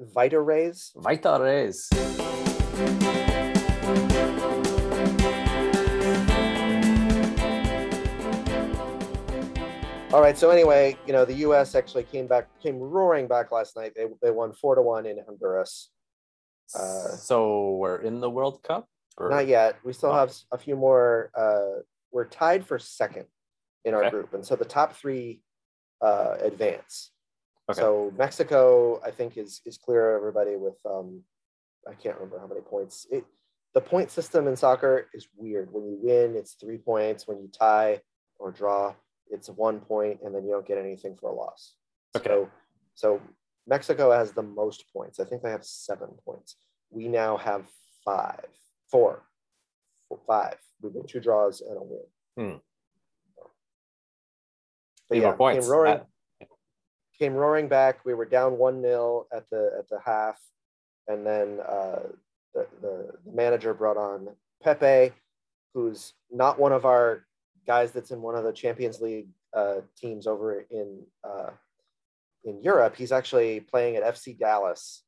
Vita Rays. Vita Rays. All right. So anyway, you know, the U.S. actually came roaring back last night. They won 4-1 in Honduras. So we're in the World Cup? Or? Not yet. We still have a few more. We're tied for second in our group, and so the top three advance. Okay. So Mexico, I think, is clear of everybody with I can't remember how many points. The point system in soccer is weird. When you win, it's 3 points. When you tie or draw, it's 1 point, and then you don't get anything for a loss. Okay. So Mexico has the most points. I think they have 7 points. We now have five. We've been 2 draws and a win. But yeah, came roaring back. We were down 1-0 at the half, and then the manager brought on Pepe, who's not one of our guys that's in one of the Champions League teams over in Europe. He's actually playing at FC Dallas,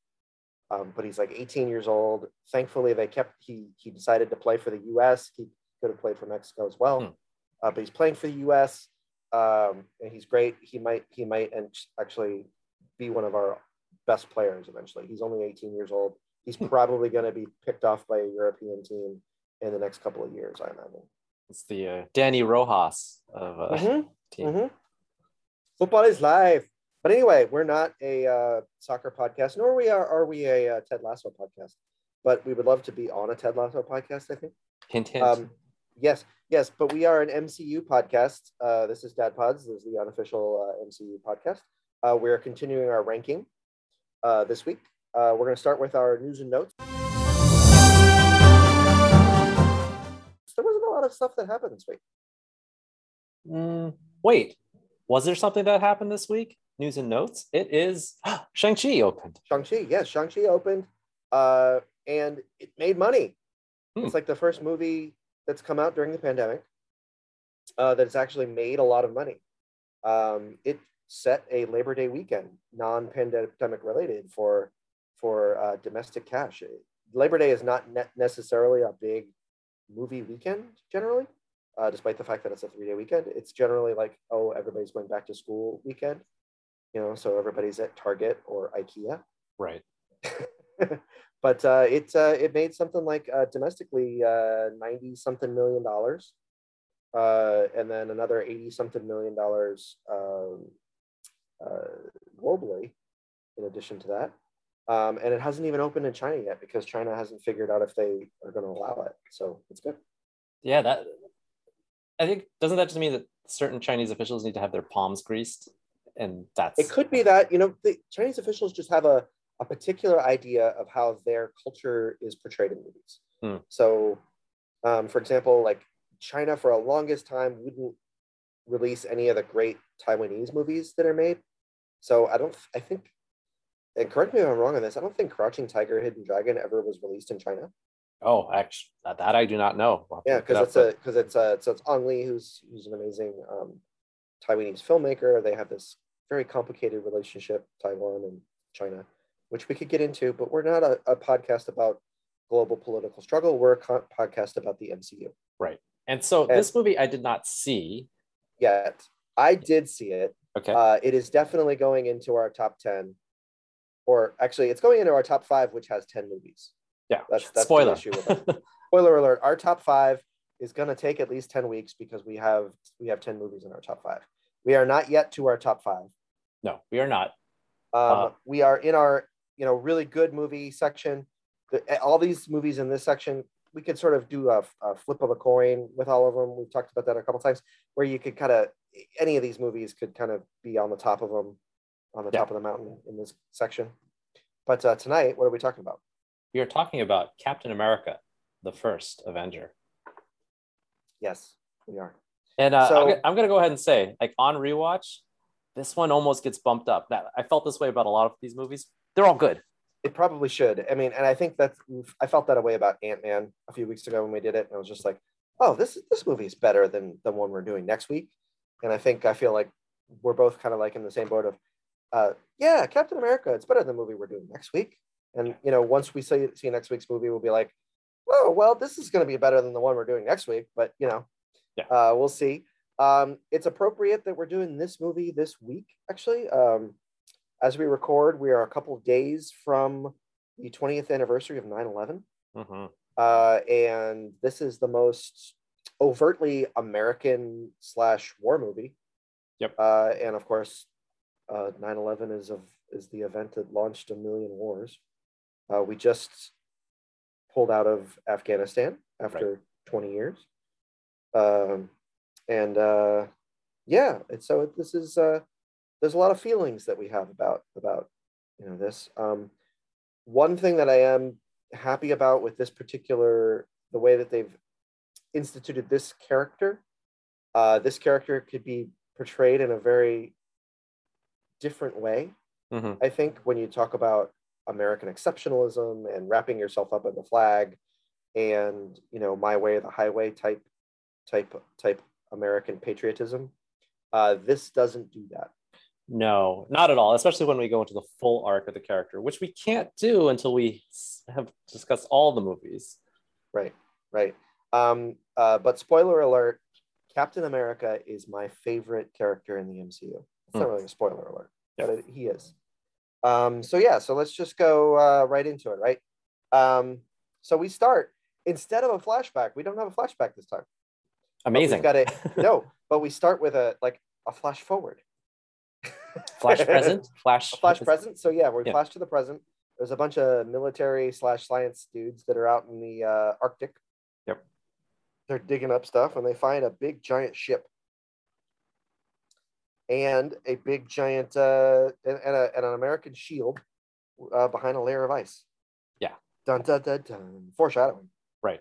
but he's like 18 years old. Thankfully, he decided to play for the U.S. He could have played for Mexico as well, but he's playing for the U.S. And he's great. He might and actually be one of our best players eventually. He's only 18 years old. He's probably going to be picked off by a European team in the next couple of years, I imagine. It's the Danny Rojas of team. Mm-hmm. Football is live. But anyway, we're not a soccer podcast, nor are we a Ted Lasso podcast. But we would love to be on a Ted Lasso podcast, I think. Hint, hint. Yes, but we are an MCU podcast. This is Dad Pods. This is the unofficial MCU podcast. We're continuing our ranking this week. We're going to start with our news and notes. There wasn't a lot of stuff that happened this week. Wait, was there something that happened this week? News and notes? It is Shang-Chi opened. Shang-Chi opened, and it made money. It's like the first movie that's come out during the pandemic that's actually made a lot of money. It set a Labor Day weekend, non-pandemic related, for domestic cash. Labor Day is not necessarily a big movie weekend generally, despite the fact that it's a 3-day weekend. It's generally like, oh, everybody's going back to school weekend, you know, so everybody's at Target or IKEA. Right. But it made something like domestically $90-something million, and then another $80-something million globally. In addition to that, and it hasn't even opened in China yet because China hasn't figured out if they are going to allow it. So it's good. Yeah, that I think doesn't that just mean that certain Chinese officials need to have their palms greased, and that's it could be that, you know, the Chinese officials just have a particular idea of how their culture is portrayed in movies. So, for example, like China for a longest time wouldn't release any of the great Taiwanese movies that are made. So I think, and correct me if I'm wrong on this, I don't think Crouching Tiger, Hidden Dragon ever was released in China. Oh, actually, that I do not know. We'll because it's Ang Lee, who's an amazing Taiwanese filmmaker. They have this very complicated relationship, Taiwan and China, which we could get into, but we're not a podcast about global political struggle. We're a podcast about the MCU. Right. And so this movie I did not see yet. I did see it. Okay. It is definitely going into our top 10, or actually it's going into our top 5, which has 10 movies. Yeah. That's spoiler. The issue with it. Spoiler alert. Our top 5 is going to take at least 10 weeks because we have 10 movies in our top 5. We are not yet to our top 5. No, we are not. We are in our, you know, really good movie section. All these movies in this section, we could sort of do a flip of a coin with all of them. We've talked about that a couple times, where you could kind of, any of these movies could kind of be on the top of them, on the top of the mountain in this section. But tonight, what are we talking about? We are talking about Captain America, the first Avenger. Yes, we are. And I'm going to go ahead and say, like, on rewatch, this one almost gets bumped up. I felt this way about a lot of these movies. They're all good. It probably should. I mean, and I think I felt that way about Ant-Man a few weeks ago when we did it. And I was just like, oh, this movie is better than the one we're doing next week. And I feel like we're both kind of like in the same boat of, yeah, Captain America, it's better than the movie we're doing next week. And, you know, once we see next week's movie, we'll be like, oh, well, this is going to be better than the one we're doing next week. But, you know, we'll see. It's appropriate that we're doing this movie this week, actually. As we record, we are a couple of days from the 20th anniversary of 9/11. Mm-hmm. And this is the most overtly American / war movie. Yep. And of course, 9/11 is the event that launched a million wars. We just pulled out of Afghanistan after 20 years. And yeah, and so this is, there's a lot of feelings that we have about you know, this. One thing that I am happy about with this particular, the way that they've instituted this character could be portrayed in a very different way. Mm-hmm. I think when you talk about American exceptionalism and wrapping yourself up in the flag and, you know, my way or the highway type American patriotism, this doesn't do that. No, not at all, especially when we go into the full arc of the character, which we can't do until we have discussed all the movies. Right. But spoiler alert, Captain America is my favorite character in the MCU. It's not really a spoiler alert, but he is. So let's just go right into it, right? So we start, instead of a flashback, we don't have a flashback this time. Amazing. But we start with a flash forward. Flash present. So yeah, we flash to the present. There's a bunch of military / science dudes that are out in the Arctic. Yep. They're digging up stuff and they find a big giant ship and a big giant and an American shield behind a layer of ice. Yeah. Dun dun dun dun. Foreshadowing. Right.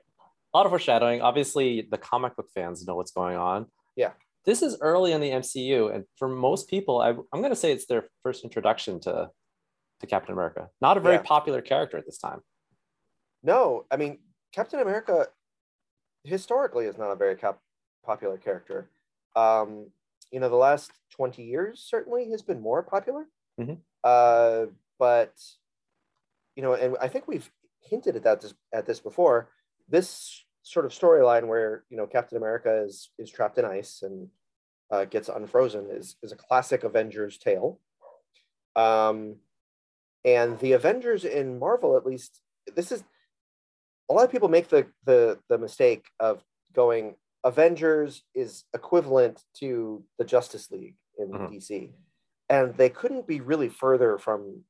A lot of foreshadowing. Obviously, the comic book fans know what's going on. Yeah. This is early in the MCU, and for most people, I'm going to say it's their first introduction to Captain America. Not a very popular character at this time. No, I mean, Captain America historically is not a very popular character. You know, the last 20 years certainly has been more popular. Mm-hmm. But, you know, and I think we've hinted at that at this before. This sort of storyline where, you know, Captain America is trapped in ice and gets unfrozen is a classic Avengers tale. And the Avengers in Marvel, at least, this is, a lot of people make the mistake of going, Avengers is equivalent to the Justice League in DC. And they couldn't be really further from,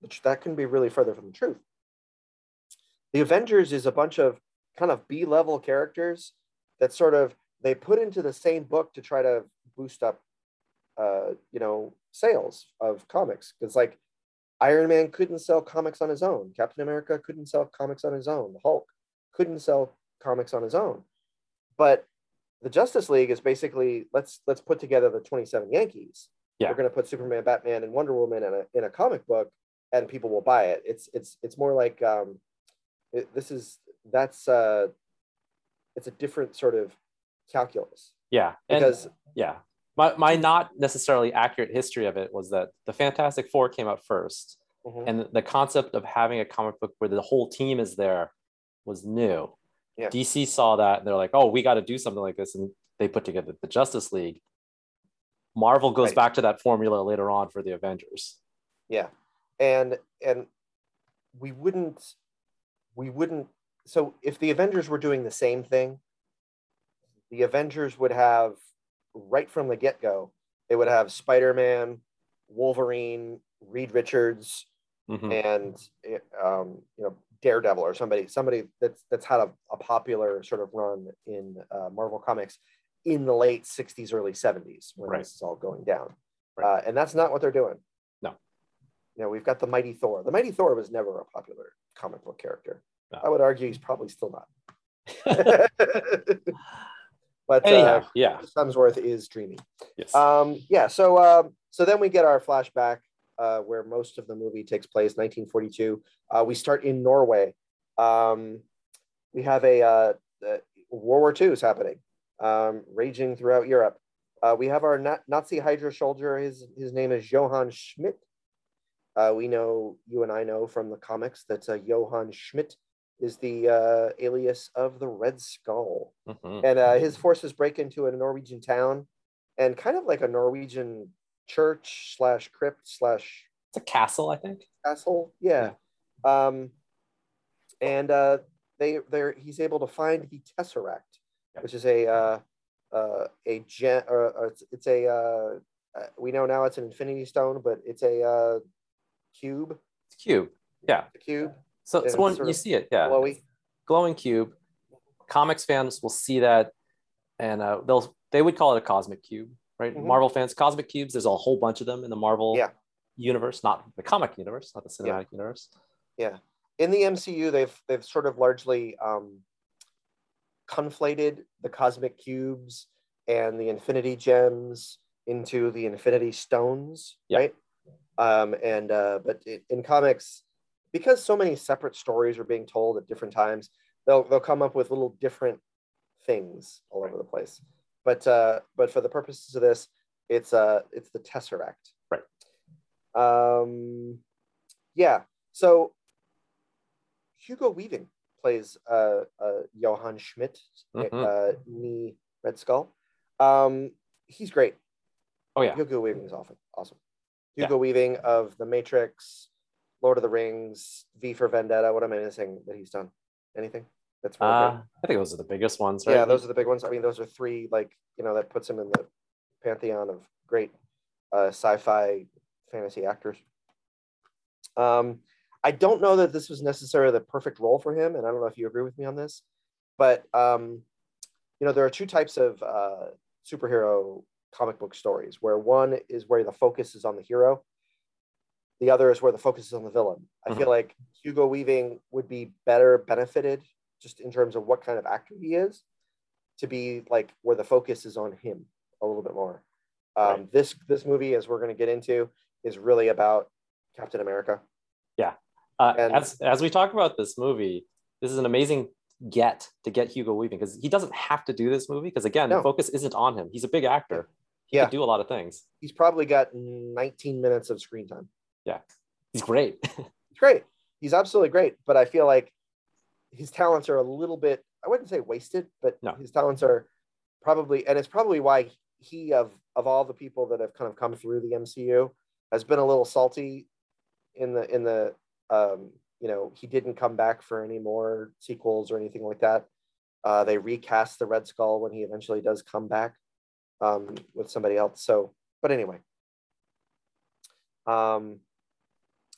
the truth. The Avengers is a bunch of kind of B-level characters that sort of they put into the same book to try to boost up, you know, sales of comics. Because like Iron Man couldn't sell comics on his own. Captain America couldn't sell comics on his own. The Hulk couldn't sell comics on his own. But the Justice League is basically let's put together the 27 Yankees. Yeah. We're going to put Superman, Batman, and Wonder Woman in a comic book, and people will buy it. It's more like it's a different sort of calculus. Yeah. Because my not necessarily accurate history of it was that the Fantastic Four came out first. Mm-hmm. And the concept of having a comic book where the whole team is there was new. Yeah. DC saw that and they're like, oh, we got to do something like this. And they put together the Justice League. Marvel goes back to that formula later on for the Avengers. Yeah. And we wouldn't. So if the Avengers were doing the same thing, the Avengers would have, right from the get-go, they would have Spider-Man, Wolverine, Reed Richards, and you know, Daredevil or somebody that's had a popular sort of run in Marvel Comics in the late 60s, early 70s when this is all going down. Right. And that's not what they're doing. No. You know, we've got the Mighty Thor. The Mighty Thor was never a popular comic book character. No. I would argue he's probably still not. But anyhow, Hemsworth is dreamy. Yes. So then we get our flashback where most of the movie takes place, 1942. We start in Norway. We have World War II is happening, raging throughout Europe. We have our Nazi Hydra soldier. His name is Johann Schmidt. We know, you and I know from the comics that Johann Schmidt is the alias of the Red Skull. Mm-hmm. And his forces break into a Norwegian town and kind of like a Norwegian church slash crypt slash... It's a castle, I think. Castle, yeah. Yeah. And he's able to find the Tesseract, which is we know now it's an infinity stone, but it's a cube. It's a cube, yeah. It's a cube. So it's one, you see it, yeah. Glowing cube. Comics fans will see that, and they would call it a cosmic cube, right? Mm-hmm. Marvel fans, cosmic cubes, there's a whole bunch of them in the Marvel universe, not the comic universe, not the cinematic universe. Yeah. In the MCU, they've sort of largely conflated the cosmic cubes and the infinity gems into the infinity stones, right? But in comics, because so many separate stories are being told at different times, they'll come up with little different things all over the place. But for the purposes of this, it's the Tesseract, right? Yeah. So Hugo Weaving plays Johann Schmidt, Red Skull. He's great. Oh yeah, Hugo Weaving is awesome. Hugo Weaving of The Matrix, Lord of the Rings, V for Vendetta. What am I missing that he's done? Anything? That's really I think those are the biggest ones, right? Yeah, those are the big ones. I mean, those are three, that puts him in the pantheon of great sci-fi fantasy actors. I don't know that this was necessarily the perfect role for him, and I don't know if you agree with me on this, but there are two types of superhero comic book stories, where one is where the focus is on the hero, the other is where the focus is on the villain. I feel like Hugo Weaving would be better benefited just in terms of what kind of actor he is, to be where the focus is on him a little bit more. Right. This movie, as we're going to get into, is really about Captain America. Yeah. As we talk about this movie, this is an amazing get Hugo Weaving, because he doesn't have to do this movie, because again, the focus isn't on him. He's a big actor. He can do a lot of things. He's probably got 19 minutes of screen time. Yeah. He's great. He's great. He's absolutely great. But I feel like his talents are a little bit, I wouldn't say wasted, but his talents are probably, and it's probably why he, of all the people that have kind of come through the MCU, has been a little salty in the he didn't come back for any more sequels or anything like that. They recast the Red Skull when he eventually does come back with somebody else. So, but anyway,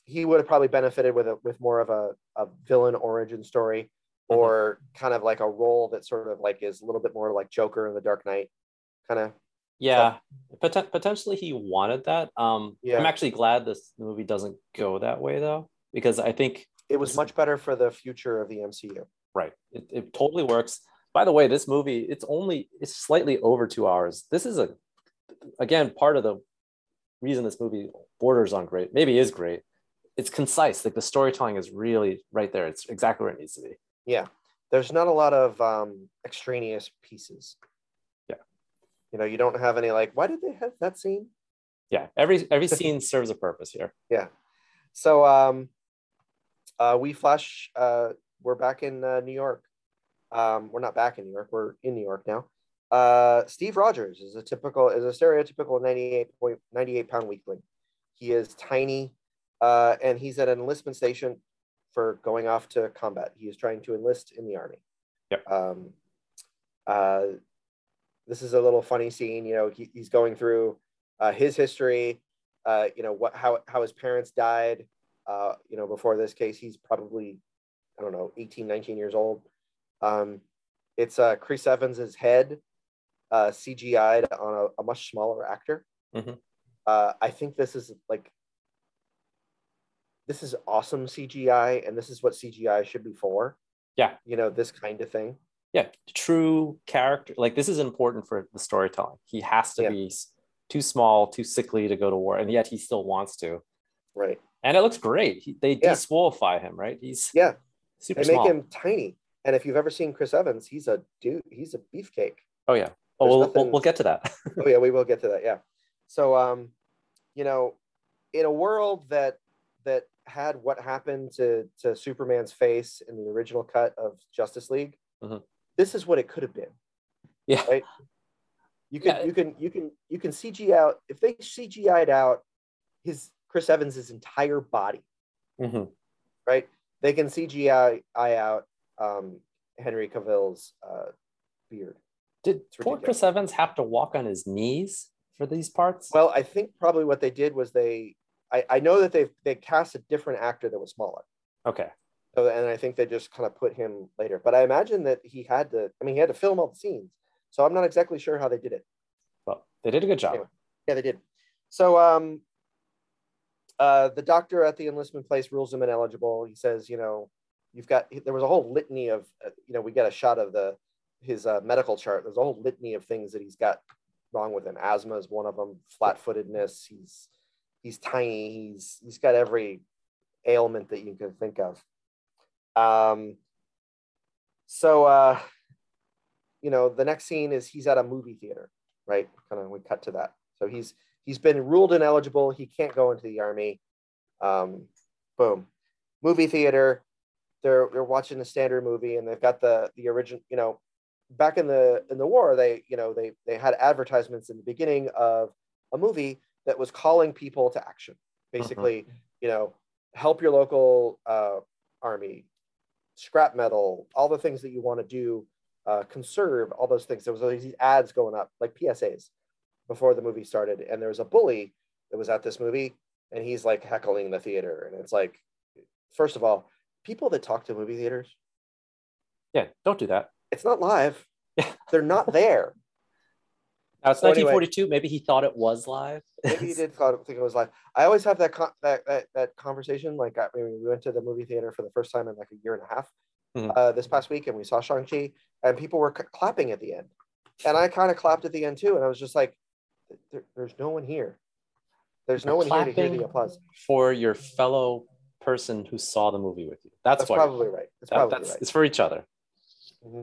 he would have probably benefited with more of a villain origin story, or kind of like a role that sort of is a little bit more like Joker in The Dark Knight, kind of. Yeah, potentially he wanted that. I'm actually glad this movie doesn't go that way, though, because I think it was much better for the future of the MCU. Right. It totally works. By the way, this movie, it's slightly over 2 hours. This is part of the reason this movie borders on great, maybe is great. It's concise. The storytelling is really right there. It's exactly where it needs to be. Yeah. There's not a lot of extraneous pieces. You don't have any why did they have that scene? Yeah, every scene serves a purpose here. Yeah. So we're back in New York. We're not back in New York. We're in New York now. Steve Rogers is a stereotypical 98-pound weakling. He is tiny, and he's at an enlistment station for going off to combat. He is trying to enlist in the army. Yep. This is a little funny scene. He's going through his history, how his parents died, before this case. He's probably, I don't know, 18, 19 years old. It's Chris Evans' head, CGI'd on a much smaller actor. Mm-hmm. I think this is awesome CGI, and this is what CGI should be for. Yeah. This kind of thing. Yeah, true character. This is important for the storytelling. He has to be too small, too sickly to go to war, and yet he still wants to. Right. And it looks great. They de-swollify him, right? He's super small. They make him tiny. And if you've ever seen Chris Evans, he's a beefcake. Oh yeah. Oh, we'll get to that. Oh yeah, we will get to that. Yeah. So, you know, in a world that had what happened to Superman's face in the original cut of Justice League, mm-hmm. This is what it could have been. Yeah. Right? You can CG out, if they CGI'd out Chris Evans' entire body, mm-hmm. right? They can CGI out Henry Cavill's beard. Did poor Chris Evans have to walk on his knees for these parts? Well, I think probably what they did was I know that they cast a different actor that was smaller. Okay. So, and I think they just kind of put him later. But I imagine that he had to film all the scenes. So I'm not exactly sure how they did it. Well, they did a good job. Anyway, yeah, they did. So the doctor at the enlistment place rules him ineligible. He says, you know, there was a whole litany of, you know, we get a shot of his medical chart. There's a whole litany of things that he's got wrong with him. Asthma is one of them. Flat-footedness. He's tiny. He's got every ailment that you can think of. So you know, the next scene is he's at a movie theater, right? Kind of, we cut to that. So he's been ruled ineligible. He can't go into the army. Boom. Movie theater. They're watching the standard movie, and they've got the original, you know, back in the war, they had advertisements in the beginning of a movie that was calling people to action. Basically, mm-hmm. you know, help your local army, scrap metal, all the things that you want to do. Conserve, all those things. There was all these ads going up, like PSAs, before the movie started. And there was a bully that was at this movie, and he's like heckling the theater. And it's like, first of all, people that talk to movie theaters, yeah, don't do that. It's not live. They're not there. Now it's 1942. Anyway, maybe he thought it was live. Maybe he think it was live. I always have that conversation. Like, I mean, we went to the movie theater for the first time in like a year and a half. This past week, and we saw Shang-Chi, and people were clapping at the end, and I kind of clapped at the end too, and I was just like, "There's no one here. There's no one here to hear the applause for your fellow person who saw the movie with you." That's probably right. It's for each other. Mm-hmm.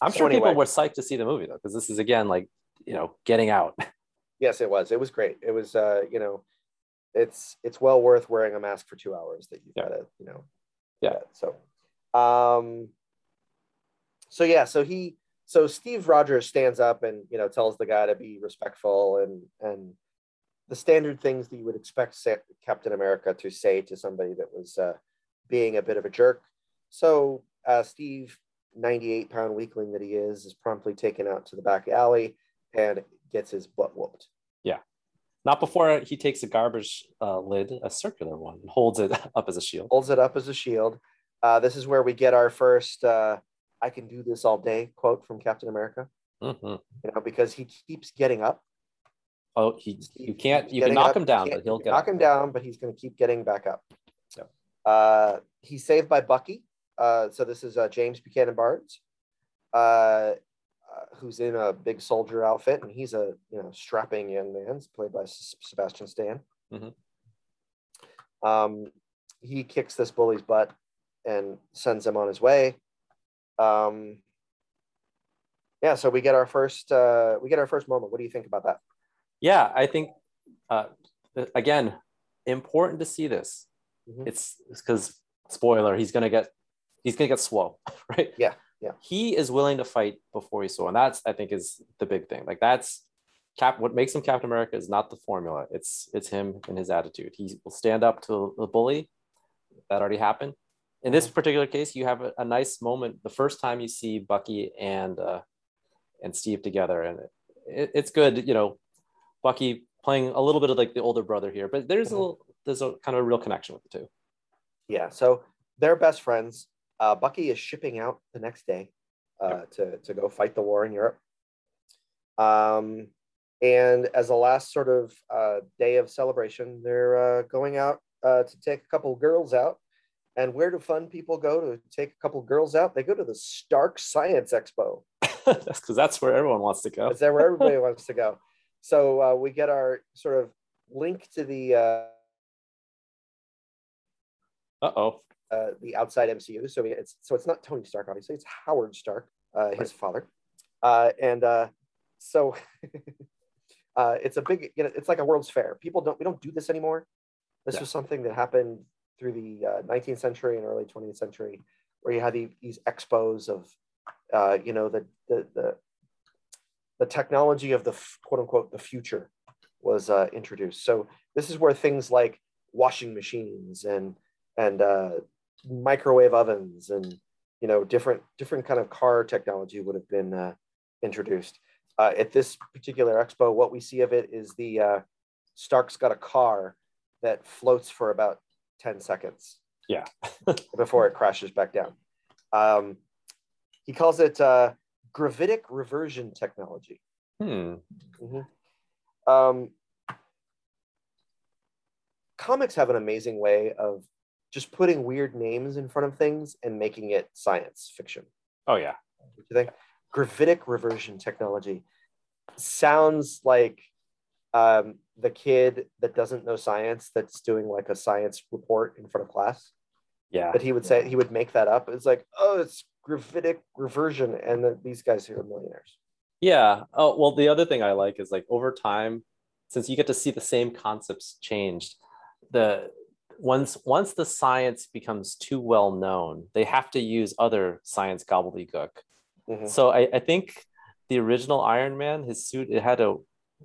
I'm sure people were psyched to see the movie though, because this is again like, you know, getting out. Yes, it was. It was great. It was you know, it's well worth wearing a mask for 2 hours that you gotta, you know. Yeah. So. So Steve Rogers stands up and, you know, tells the guy to be respectful and the standard things that you would expect Captain America to say to somebody that was being a bit of a jerk. So Steve, 98-pound weakling that he is promptly taken out to the back alley and gets his butt whooped. Yeah. Not before he takes a garbage lid, a circular one, and holds it up as a shield. This is where we get our first "I can do this all day" quote from Captain America. Mm-hmm. You know, because he keeps getting up. Oh, you can knock him down, but he's going to keep getting back up. So he's saved by Bucky. So this is James Buchanan Barnes, who's in a big soldier outfit, and he's a, you know, strapping young man. He's played by Sebastian Stan. Mm-hmm. He kicks this bully's butt and sends him on his way. So we get our first moment. What do you think about that? Yeah, I think again, important to see this. Mm-hmm. It's because, spoiler, he's gonna get swole, right? Yeah, yeah. He is willing to fight before he's swole, and that's, I think, is the big thing. Like, that's what makes him Captain America is not the formula. It's him and his attitude. He will stand up to the bully. That already happened. In this particular case, you have a nice moment the first time you see Bucky and Steve together, and it's good, you know, Bucky playing a little bit of like the older brother here, but there's a kind of a real connection with the two. Yeah, so they're best friends. Bucky is shipping out the next day to go fight the war in Europe. And as a last sort of day of celebration, they're going out to take a couple girls out. And where do fun people go to take a couple girls out? They go to the Stark Science Expo. That's because that's where everyone wants to go. Is that where everybody wants to go? So we get our sort of link to the outside MCU. So it's not Tony Stark, obviously. It's Howard Stark, his father. So it's a big, you know, it's like a World's Fair. We don't do this anymore. This was something that happened through the 19th century and early 20th century, where you had these expos of, you know, the technology of the quote unquote, the future was introduced. So this is where things like washing machines and microwave ovens and, you know, different kind of car technology would have been introduced. At this particular expo, what we see of it is the Stark's got a car that floats for about 10 seconds. Yeah. Before it crashes back down. He calls it gravitic reversion technology. Comics have an amazing way of just putting weird names in front of things and making it science fiction. Oh yeah. What do you think? Gravitic reversion technology sounds like the kid that doesn't know science that's doing like a science report in front of class. Yeah. But he would say, he would make that up. It's like, oh, it's gravitic reversion. And these guys here are millionaires. Yeah. Oh, well, the other thing I like is, like, over time, since you get to see the same concepts changed, once the science becomes too well known, they have to use other science gobbledygook. Mm-hmm. So I think the original Iron Man, his suit, it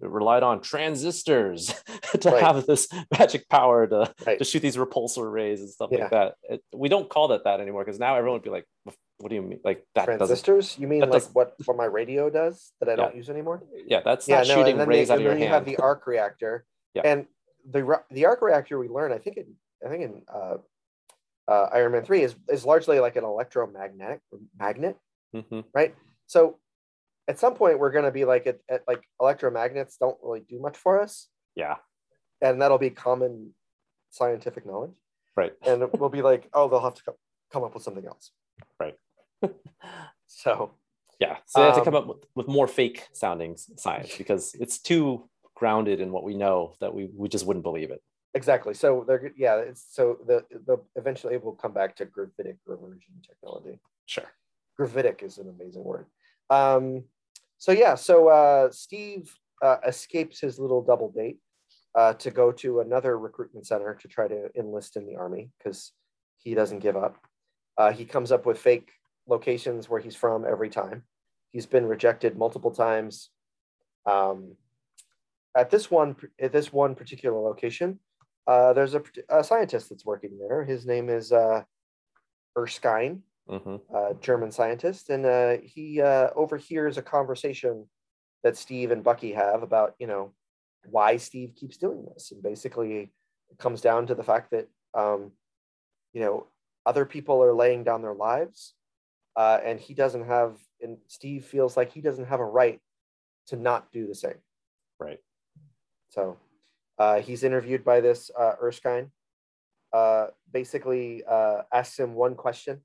relied on transistors to have this magic power to shoot these repulsor rays and stuff like that. We don't call that anymore, because now everyone would be like, what do you mean? Like, that transistors? You mean like what my radio does that I don't use anymore? Yeah, that's not shooting rays out of your hand. You have the arc reactor. Yeah. And the arc reactor, we learn, I think in Iron Man 3 is largely like an electromagnetic magnet. Mm-hmm. Right. So at some point we're going to be like, like, electromagnets don't really do much for us. Yeah. And that'll be common scientific knowledge. Right. And we'll be like, oh, they'll have to come up with something else. Right. So, yeah. So they have to come up with more fake sounding science, because it's too grounded in what we know that we just wouldn't believe it. Exactly. So eventually it will come back to gravitic reversion technology. Sure. Gravitic is an amazing word. So Steve escapes his little double date to go to another recruitment center to try to enlist in the army, because he doesn't give up. He comes up with fake locations where he's from every time. He's been rejected multiple times. At this one particular location, there's a scientist that's working there. His name is Erskine. Mm-hmm. German scientist, and he overhears a conversation that Steve and Bucky have about, you know, why Steve keeps doing this, and basically it comes down to the fact that you know, other people are laying down their lives, and Steve feels like he doesn't have a right to not do the same. Right. So he's interviewed by this Erskine. Basically asks him one question.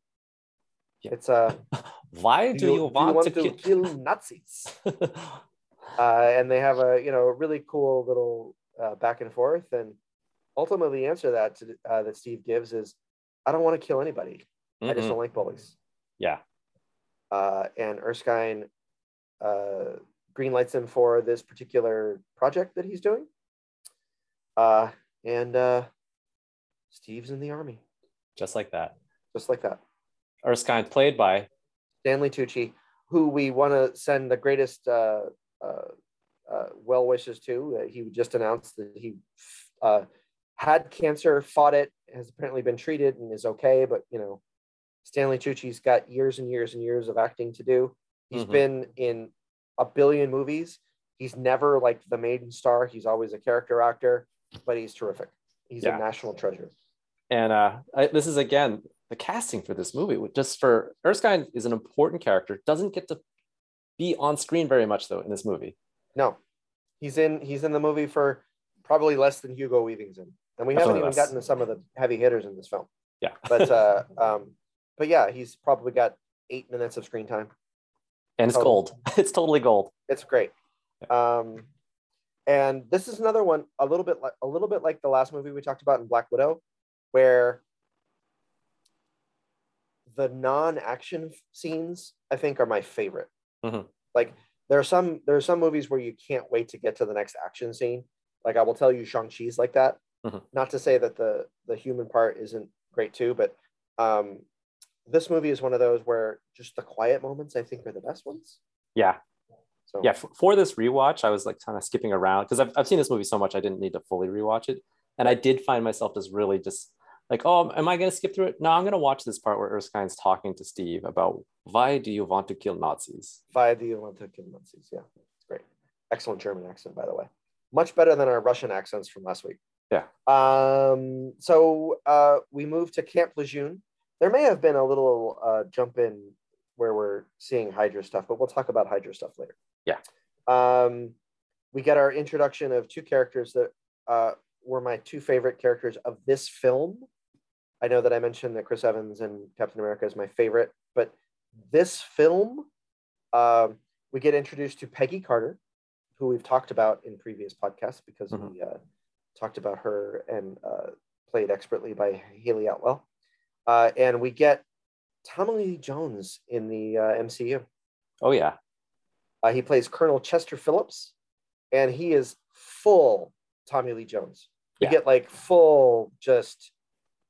It's why do you want to kill Nazis? And they have a, you know, really cool little back and forth, and ultimately the answer that Steve gives is, I don't want to kill anybody. Mm-hmm. I just don't like bullies. Yeah. And Erskine greenlights him for this particular project that he's doing, and Steve's in the army. Just like that. Erskine, played by Stanley Tucci, who we want to send the greatest well wishes to. He just announced that he had cancer, fought it, has apparently been treated, and is okay. But, you know, Stanley Tucci's got years and years and years of acting to do. He's mm-hmm. been in a billion movies. He's never like the main star. He's always a character actor, but he's terrific. He's a national treasure. And this is, again, the casting for this movie, just for Erskine, is an important character. Doesn't get to be on screen very much though in this movie. No, he's in the movie for probably less than Hugo Weaving's in, and we haven't even gotten to some of the heavy hitters in this film. Yeah, but but yeah, he's probably got 8 minutes of screen time, and it's gold. It's totally gold. It's great. Yeah. And this is another one a little bit like the last movie we talked about in Black Widow, where the non-action scenes, I think, are my favorite. Mm-hmm. Like there are some movies where you can't wait to get to the next action scene. Like I will tell you, Shang-Chi's like that. Mm-hmm. Not to say that the human part isn't great too, but this movie is one of those where just the quiet moments I think are the best ones. Yeah. So yeah, for this rewatch, I was like kind of skipping around because I've seen this movie so much I didn't need to fully rewatch it. And I did find myself just really just like, oh, am I going to skip through it? No, I'm going to watch this part where Erskine's talking to Steve about why do you want to kill Nazis? Why do you want to kill Nazis? Yeah, it's great. Excellent German accent, by the way. Much better than our Russian accents from last week. Yeah. So we move to Camp Lejeune. There may have been a little jump in where we're seeing Hydra stuff, but we'll talk about Hydra stuff later. Yeah. We get our introduction of two characters that were my two favorite characters of this film. I know that I mentioned that Chris Evans and Captain America is my favorite, but this film, we get introduced to Peggy Carter, who we've talked about in previous podcasts because mm-hmm. we talked about her and played expertly by Haley Atwell. And we get Tommy Lee Jones in the MCU. Oh, yeah. He plays Colonel Chester Phillips, and he is full Tommy Lee Jones. You get like full, just,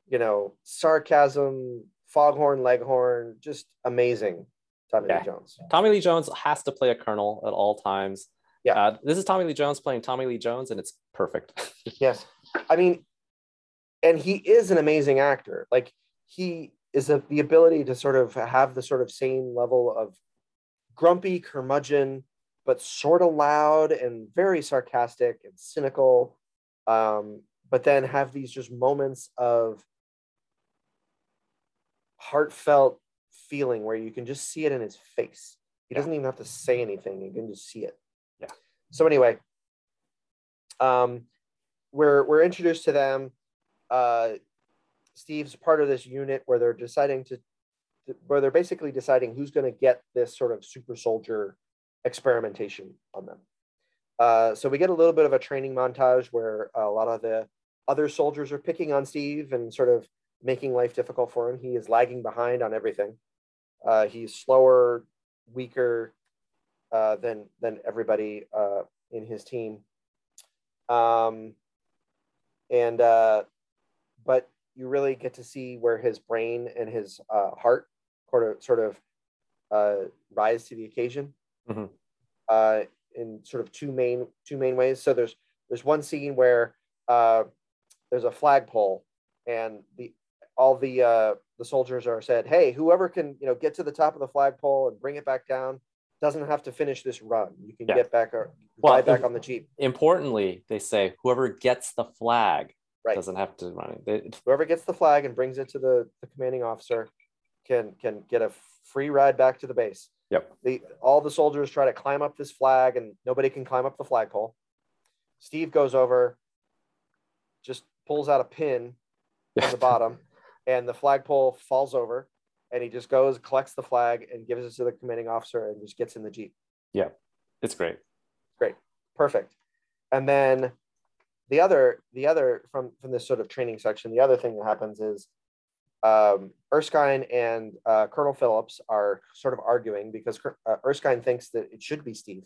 you know, sarcasm, foghorn, leghorn, just amazing Tommy Lee Jones. Tommy Lee Jones has to play a colonel at all times. Yeah. This is Tommy Lee Jones playing Tommy Lee Jones, and it's perfect. Yes. I mean, and he is an amazing actor. Like, he is the ability to sort of have the sort of same level of grumpy curmudgeon, but sort of loud and very sarcastic and cynical, but then have these just moments of heartfelt feeling where you can just see it in his face. He doesn't even have to say anything. You can just see it. Yeah. So anyway, we're introduced to them. Steve's part of this unit where they're basically deciding who's going to get this sort of super soldier experimentation on them. So we get a little bit of a training montage where a lot of the other soldiers are picking on Steve and sort of making life difficult for him. He is lagging behind on everything. He's slower, weaker than everybody in his team. But you really get to see where his brain and his heart sort of rise to the occasion mm-hmm. In sort of two main ways. So there's one scene where there's a flagpole, and all the soldiers are said, "Hey, whoever can get to the top of the flagpole and bring it back down doesn't have to finish this run. You can get back or ride back on the jeep." Importantly, they say, "Whoever gets the flag." Right. Doesn't have to run it. Whoever gets the flag and brings it to the commanding officer can get a free ride back to the base. Yep. All the soldiers try to climb up this flag, and nobody can climb up the flagpole. Steve goes over, just pulls out a pin from the bottom, and the flagpole falls over, and he just goes, collects the flag, and gives it to the commanding officer, and just gets in the jeep. Yeah, it's great. Great, perfect. And then the other from this sort of training section, the other thing that happens is Erskine and Colonel Phillips are sort of arguing because Erskine thinks that it should be Steve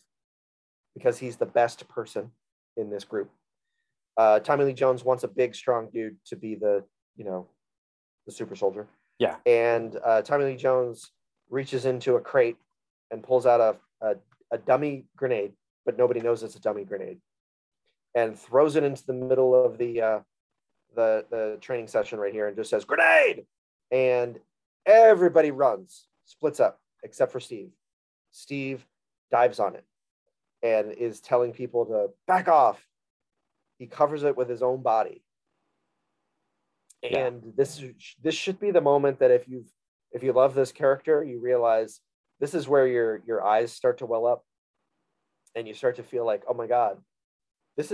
because he's the best person in this group. Tommy Lee Jones wants a big, strong dude to be the super soldier. Yeah. And Tommy Lee Jones reaches into a crate and pulls out a dummy grenade, but nobody knows it's a dummy grenade, and throws it into the middle of the training session right here and just says, "Grenade!" And everybody runs, splits up, except for Steve. Steve dives on it and is telling people to back off. He covers it with his own body. And this should be the moment that if you love this character, you realize this is where your eyes start to well up and you start to feel like, oh my God, This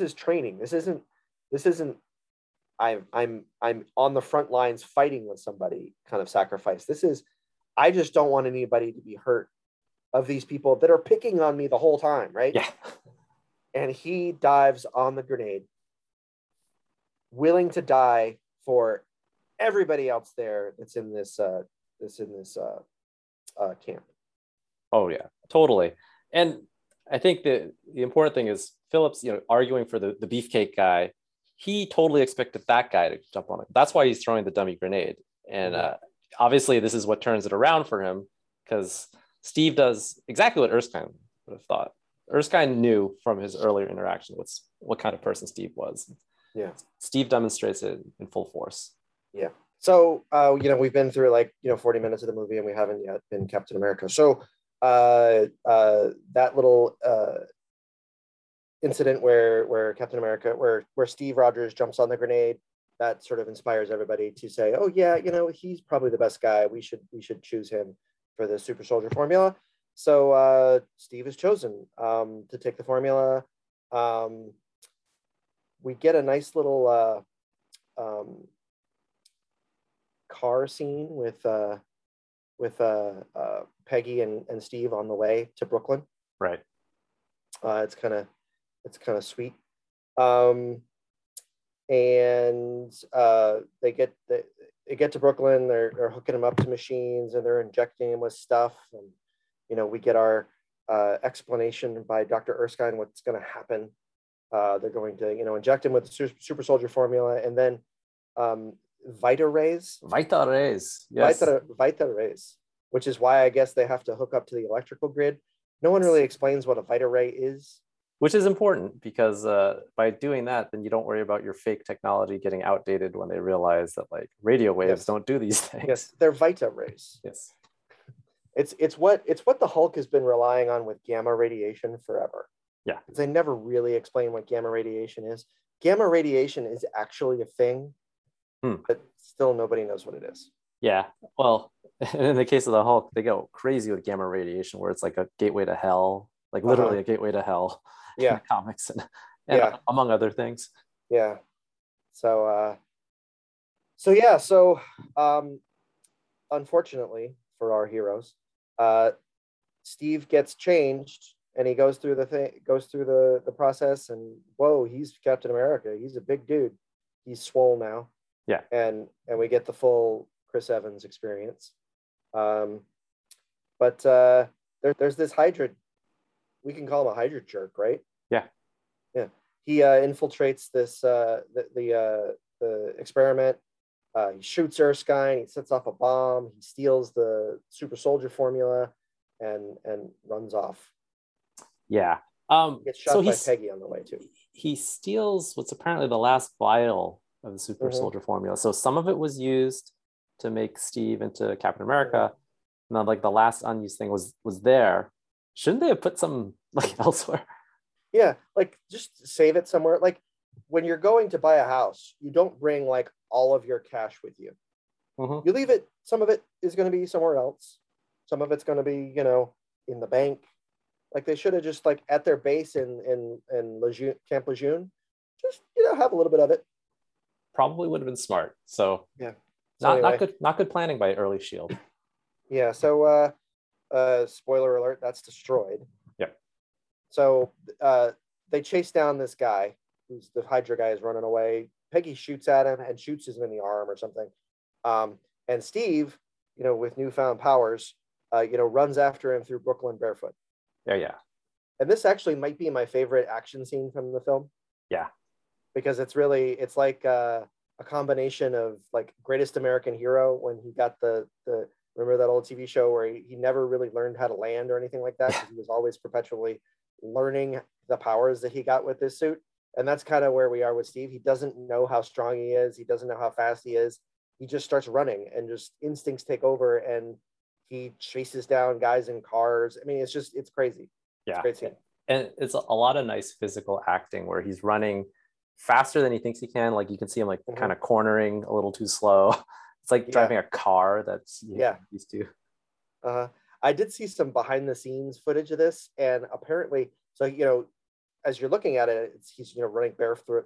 is training. This isn't I'm on the front lines fighting with somebody kind of sacrifice. This is, I just don't want anybody to be hurt of these people that are picking on me the whole time, right? Yeah. And he dives on the grenade, willing to die for everybody else there that's in this camp. Oh yeah, totally. And I think that the important thing is Phillips, you know, arguing for the beefcake guy, he totally expected that guy to jump on it. That's why he's throwing the dummy grenade. And obviously this is what turns it around for him, because Steve does exactly what Erskine would have thought. Erskine knew from his earlier interaction what kind of person Steve was. Yeah. Steve demonstrates it in full force. Yeah. So, you know, we've been through 40 minutes of the movie and we haven't yet been Captain America. So that little incident where Captain America, where Steve Rogers jumps on the grenade, that sort of inspires everybody to say, oh yeah, you know, he's probably the best guy. We should choose him for the super soldier formula. So Steve is chosen to take the formula. We get a nice little car scene with Peggy and Steve on the way to Brooklyn. Right. It's kind of sweet. They get to Brooklyn. They're hooking him up to machines and they're injecting him with stuff. And you know, we get our explanation by Dr. Erskine what's going to happen. They're going to, you know, inject him with super soldier formula and then Vita rays. Yes. Vita rays, which is why I guess they have to hook up to the electrical grid. No one really explains what a Vita ray is. Which is important, because by doing that, then you don't worry about your fake technology getting outdated when they realize that radio waves don't do these things. Yes, they're Vita rays. Yes. It's what the Hulk has been relying on with gamma radiation forever. Yeah. Because they never really explain what gamma radiation is. Gamma radiation is actually a thing, but still nobody knows what it is. Yeah. Well, in the case of the Hulk, they go crazy with gamma radiation, where it's like a gateway to hell, literally a gateway to hell. Yeah, comics and among other things. Yeah. So unfortunately for our heroes, Steve gets changed and he goes through the process, and whoa, he's Captain America. He's a big dude. He's swole now. Yeah. And we get the full Chris Evans experience. But there's this Hydra. We can call him a Hydra jerk, right? Yeah, yeah. He infiltrates this the experiment. He shoots Erskine. He sets off a bomb. He steals the super soldier formula, and runs off. Yeah. He gets shot by Peggy on the way too. He steals what's apparently the last vial of the super soldier formula. So some of it was used to make Steve into Captain America. Mm-hmm. And the last unused thing was there. Shouldn't they have put some elsewhere? Yeah, just save it somewhere. When you're going to buy a house, you don't bring all of your cash with you. Mm-hmm. You leave it. Some of it is going to be somewhere else. Some of it's going to be, in the bank. They should have just at their base in Lejeune, Camp Lejeune, just have a little bit of it. Probably would have been smart. So yeah, not good planning by early S.H.I.E.L.D. Yeah. So. Spoiler alert, that's destroyed. Yeah. So they chase down this guy, who's the Hydra guy, is running away. Peggy shoots at him and shoots him in the arm or something. And Steve, with newfound powers, runs after him through Brooklyn barefoot. Yeah, yeah. And this actually might be my favorite action scene from the film. Yeah. Because it's a combination of Greatest American Hero, when he got the remember that old TV show where he never really learned how to land or anything like that, because he was always perpetually learning the powers that he got with this suit. And that's kind of where we are with Steve. He doesn't know how strong he is. He doesn't know how fast he is. He just starts running and just instincts take over, and he chases down guys in cars. I mean, it's crazy. Yeah. It's a great scene. And it's a lot of nice physical acting where he's running faster than he thinks he can. You can see him kind of cornering a little too slow. It's driving a car that's used to. I did see some behind the scenes footage of this, and apparently, as you're looking at it, he's running barefoot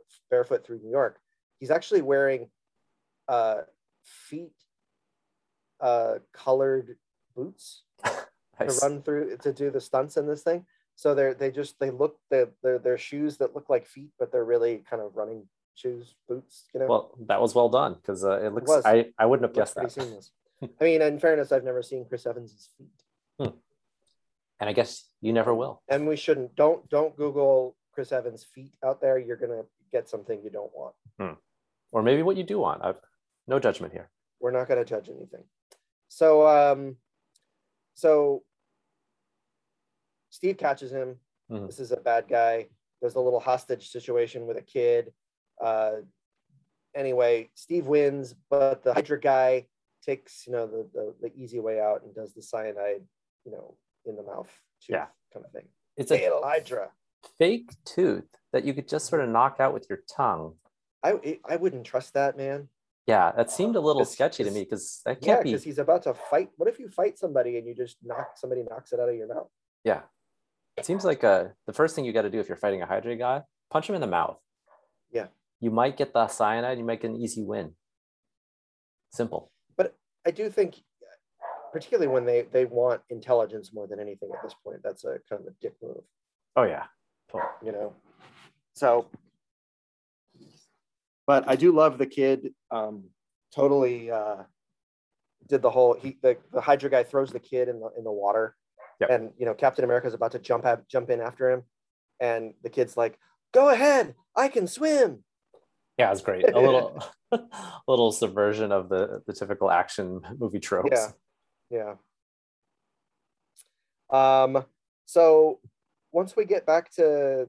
through New York. He's actually wearing colored boots to run through to do the stunts in this thing. So they're shoes that look like feet, but they're really kind of running shoes, boots, Well, that was well done, because it looks. I wouldn't have guessed that. I mean, in fairness, I've never seen Chris Evans' feet. And I guess you never will. And we shouldn't. Don't Google Chris Evans' feet out there. You're going to get something you don't want. Hmm. Or maybe what you do want. No judgment here. We're not going to judge anything. So, so Steve catches him. Mm-hmm. This is a bad guy. There's a little hostage situation with a kid. Anyway, Steve wins, but the Hydra guy takes, the easy way out and does the cyanide, in the mouth tooth kind of thing. It's a Hydra fake tooth that you could just sort of knock out with your tongue. I wouldn't trust that, man. Yeah, that seemed a little sketchy to me because that can't be. Yeah, because he's about to fight. What if you fight somebody and you just knocks it out of your mouth? Yeah, it seems like the first thing you got to do if you're fighting a Hydra guy, punch him in the mouth. Yeah, you might get the cyanide. You might get an easy win. Simple. But I do think, particularly when they want intelligence more than anything at this point, that's a kind of a dick move. Oh yeah, totally. So. But I do love the kid. Totally did the whole. The Hydra guy throws the kid in the water, yep. And Captain America is about to jump in after him, and the kid's like, "Go ahead, I can swim." Yeah, it's great. A little little subversion of the typical action movie tropes. Yeah, yeah. So once we get back to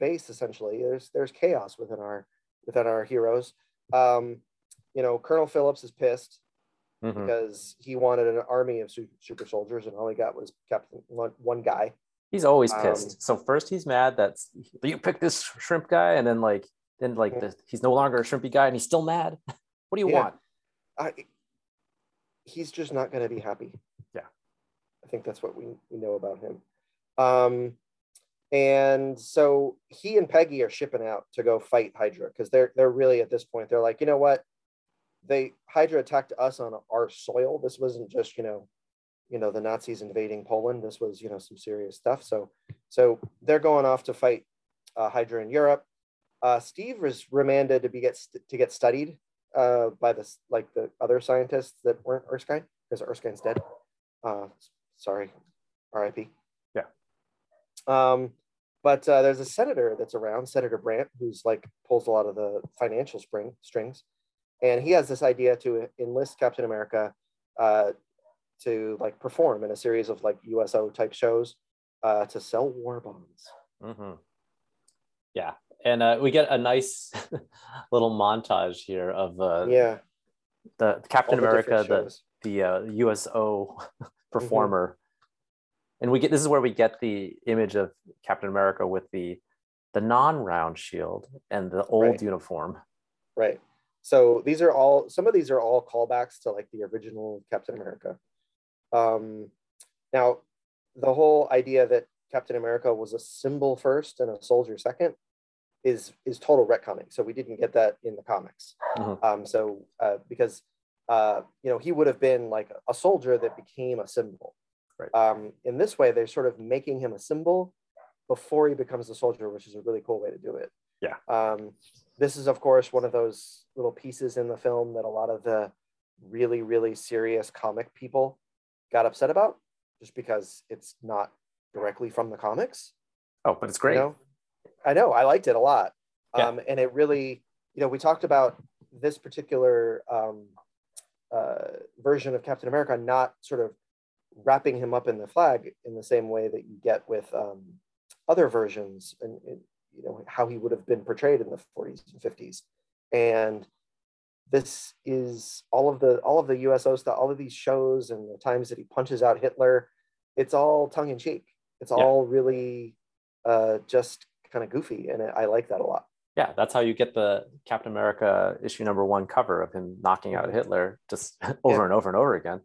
base, essentially there's chaos within our heroes. Colonel Phillips is pissed, mm-hmm. because he wanted an army of super soldiers and all he got was Captain one guy. He's always pissed. So first he's mad that you picked this shrimp guy, and then yeah. He's no longer a shrimpy guy and he's still mad. What do you want? He's just not going to be happy. Yeah, I think that's what we know about him. And so he and Peggy are shipping out to go fight Hydra because they're really, at this point, they're like, you know what? Hydra attacked us on our soil. This wasn't just, the Nazis invading Poland. This was, some serious stuff. So they're going off to fight Hydra in Europe. Steve was remanded to get studied by the other scientists that weren't Erskine, because Erskine's dead. Sorry, R.I.P. But there's a senator that's around, Senator Brandt, who's pulls a lot of the financial strings, and he has this idea to enlist Captain America to perform in a series of USO type shows to sell war bonds. Mm-hmm. Yeah, and we get a nice little montage here of the Captain America, the USO performer. Mm-hmm. And this is where we get the image of Captain America with the non-round shield and the old uniform. Right. So some of these are all callbacks to the original Captain America. Now, the whole idea that Captain America was a symbol first and a soldier second is total retconning. So we didn't get that in the comics. Mm-hmm. Because he would have been a soldier that became a symbol. Right. In this way, they're sort of making him a symbol before he becomes a soldier, which is a really cool way to do it. Yeah. This is, of course, one of those little pieces in the film that a lot of the really, really serious comic people got upset about, just because it's not directly from the comics. Oh, but it's great. I know. I liked it a lot. Yeah. And it really, we talked about this particular version of Captain America not sort of wrapping him up in the flag in the same way that you get with other versions, and how he would have been portrayed in the 40s and 50s. And this is all of the USO stuff, all of these shows, and the times that he punches out Hitler. It's all tongue in cheek. It's all really just kind of goofy, and I like that a lot. Yeah, that's how you get the Captain America issue #1 cover of him knocking out Hitler just over and over and over again.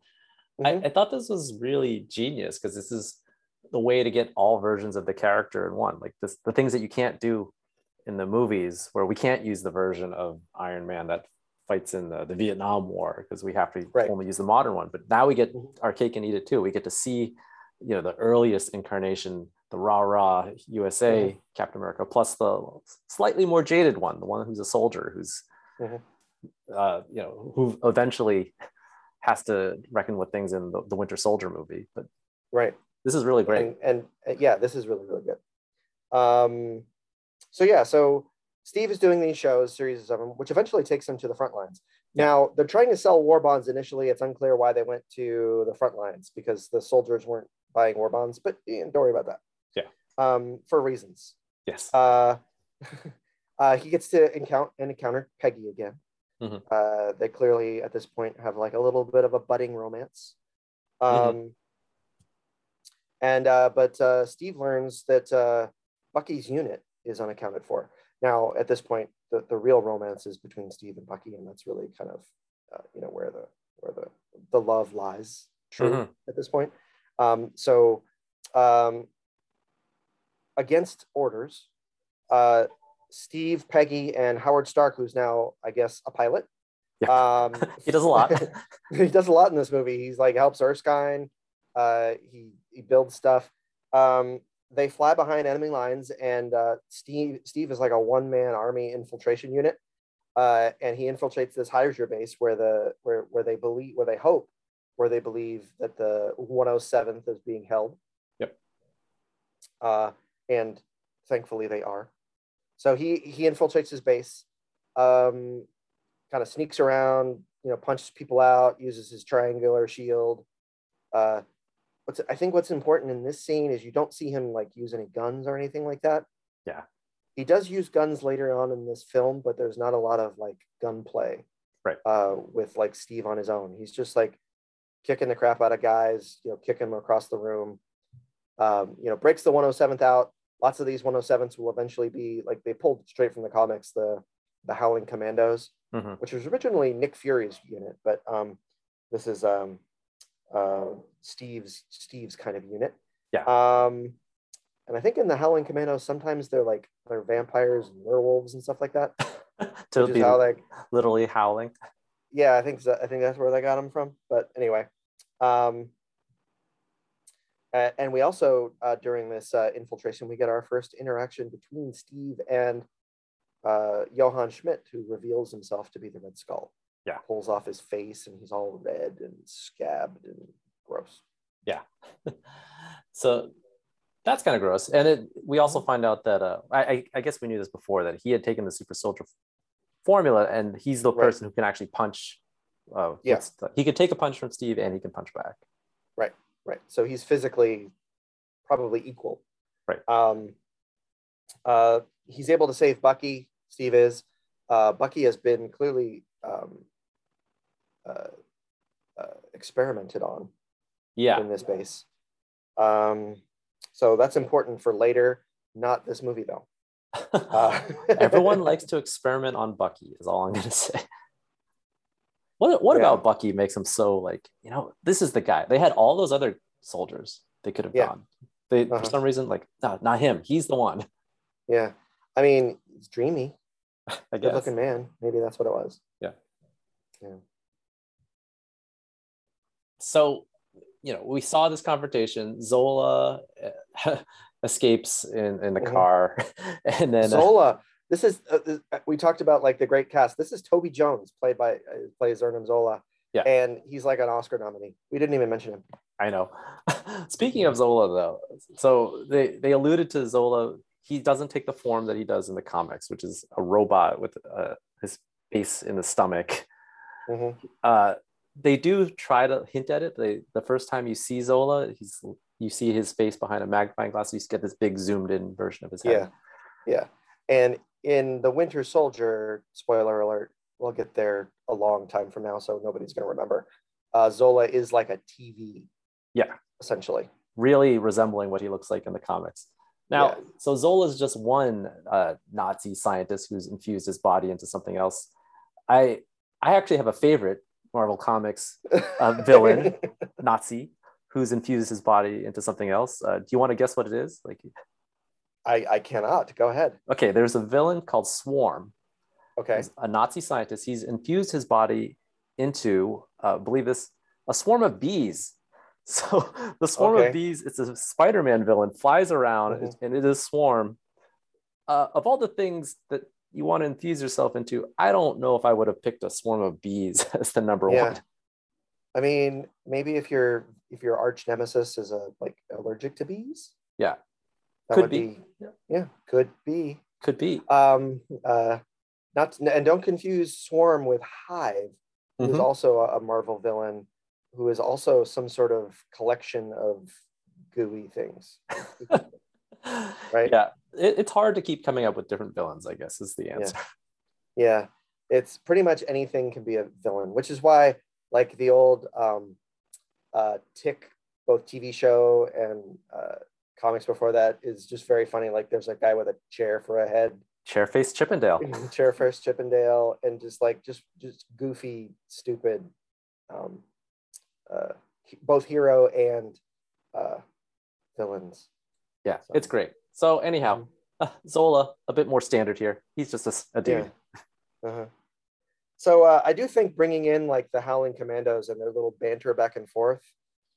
Mm-hmm. I thought this was really genius because this is the way to get all versions of the character in one. The things that you can't do in the movies, where we can't use the version of Iron Man that fights in the Vietnam War because we have to only use the modern one. But now we get our cake and eat it too. We get to see, the earliest incarnation, the rah-rah USA Captain America, plus the slightly more jaded one, the one who's a soldier who eventually has to reckon with things in the Winter Soldier movie. But right, this is really great. And yeah, this is really, really good. So yeah, so Steve is doing these shows, series of them, which eventually takes him to the front lines. Now, they're trying to sell war bonds initially. It's unclear why they went to the front lines, because the soldiers weren't buying war bonds, but don't worry about that. Yeah. For reasons. Yes. He gets to encounter Peggy again. Mm-hmm. They clearly, at this point, have like a little bit of a budding romance. Mm-hmm. And but Steve learns that Bucky's unit is unaccounted for. Now, at this point, the real romance is between Steve and Bucky, and that's really kind of, where the love lies true mm-hmm. at this point. So against orders, Steve, Peggy, and Howard Stark, who's now, I guess, a pilot. Yeah. He does a lot. He does a lot in this movie. He's like, helps Erskine. He builds stuff. They fly behind enemy lines, and Steve is like a one-man army infiltration unit, and he infiltrates this Hydra base where they believe that the 107th is being held. Yep. And thankfully they are. So he infiltrates his base, kind of sneaks around, punches people out, uses his triangular shield. I think what's important in this scene is you don't see him like use any guns or anything like that. Yeah. He does use guns later on in this film, but there's not a lot of like gunplay. Right. With like Steve on his own. He's just like kicking the crap out of guys, kicking them across the room, breaks the 107th out. Lots of these 107ths will eventually be like, they pulled straight from the comics, the Howling Commandos, mm-hmm. which was originally Nick Fury's unit, but this is Steve's kind of unit. Yeah. And I think in the Howling Commandos, sometimes they're vampires and werewolves and stuff like that. To be literally howling. Yeah, I think that's where they got them from. But anyway, and we also during this infiltration, we get our first interaction between Steve and Johann Schmidt, who reveals himself to be the Red Skull. Yeah, pulls off his face and he's all red and scabbed and gross. Yeah. So that's kind of gross. And we also find out that I guess we knew this before, that he had taken the super soldier formula, and he's the person who can actually punch. Yes, yeah. He could take a punch from Steve and he can punch back. Right. So he's physically probably equal. Right. He's able to save Bucky. Steve is. Bucky has been clearly experimented on in this base, so that's important for later, not this movie though. Everyone likes to experiment on Bucky is all I'm gonna say. What about Bucky makes him so like, this is the guy. They had all those other soldiers they could have gone, they for some reason like, no, not him, he's the one. I mean, it's dreamy, I guess. Good looking man, maybe that's what it was. Yeah. So, we saw this confrontation. Zola escapes in the mm-hmm. car, and then Zola. This is we talked about like the great cast. This is Toby Jones, plays Arnim Zola. Yeah, and he's like an Oscar nominee. We didn't even mention him. I know. Speaking of Zola, though, so they alluded to Zola. He doesn't take the form that he does in the comics, which is a robot with his face in the stomach. Mm-hmm. They do try to hint at it. The first time you see Zola, you see his face behind a magnifying glass. You get this big zoomed in version of his head. Yeah. And in the Winter Soldier, spoiler alert, we'll get there a long time from now, so nobody's going to remember. Zola is like a TV. Yeah. Essentially. Really resembling what he looks like in the comics. Now, so Zola is just one Nazi scientist who's infused his body into something else. I actually have a favorite Marvel Comics villain, Nazi, who's infused his body into something else. Do you want to guess what it is? Like, I cannot. Go ahead. Okay, there's a villain called Swarm. Okay. He's a Nazi scientist. He's infused his body into, believe this, a swarm of bees. So the swarm of bees, it's a Spider-Man villain, flies around, mm-hmm. and it is Swarm. Of all the things that you want to infuse yourself into, I don't know if I would have picked a swarm of bees as the number one. I mean, maybe if your arch nemesis is allergic to bees. Yeah. That could be. Yeah, could be. Could be. Don't confuse Swarm with Hive, who is also a Marvel villain, who is also some sort of collection of gooey things. Right? Yeah. It's hard to keep coming up with different villains, I guess, is the answer. Yeah. It's pretty much anything can be a villain, which is why like the old Tick, both TV show and comics before that, is just very funny. Like there's a guy with a chair for a head. Chairface Chippendale. Chairface Chippendale, and just goofy, stupid, both hero and villains. Yeah, so it's great. So anyhow, Zola, a bit more standard here. He's just a dude. Yeah. Uh-huh. So I do think bringing in like the Howling Commandos and their little banter back and forth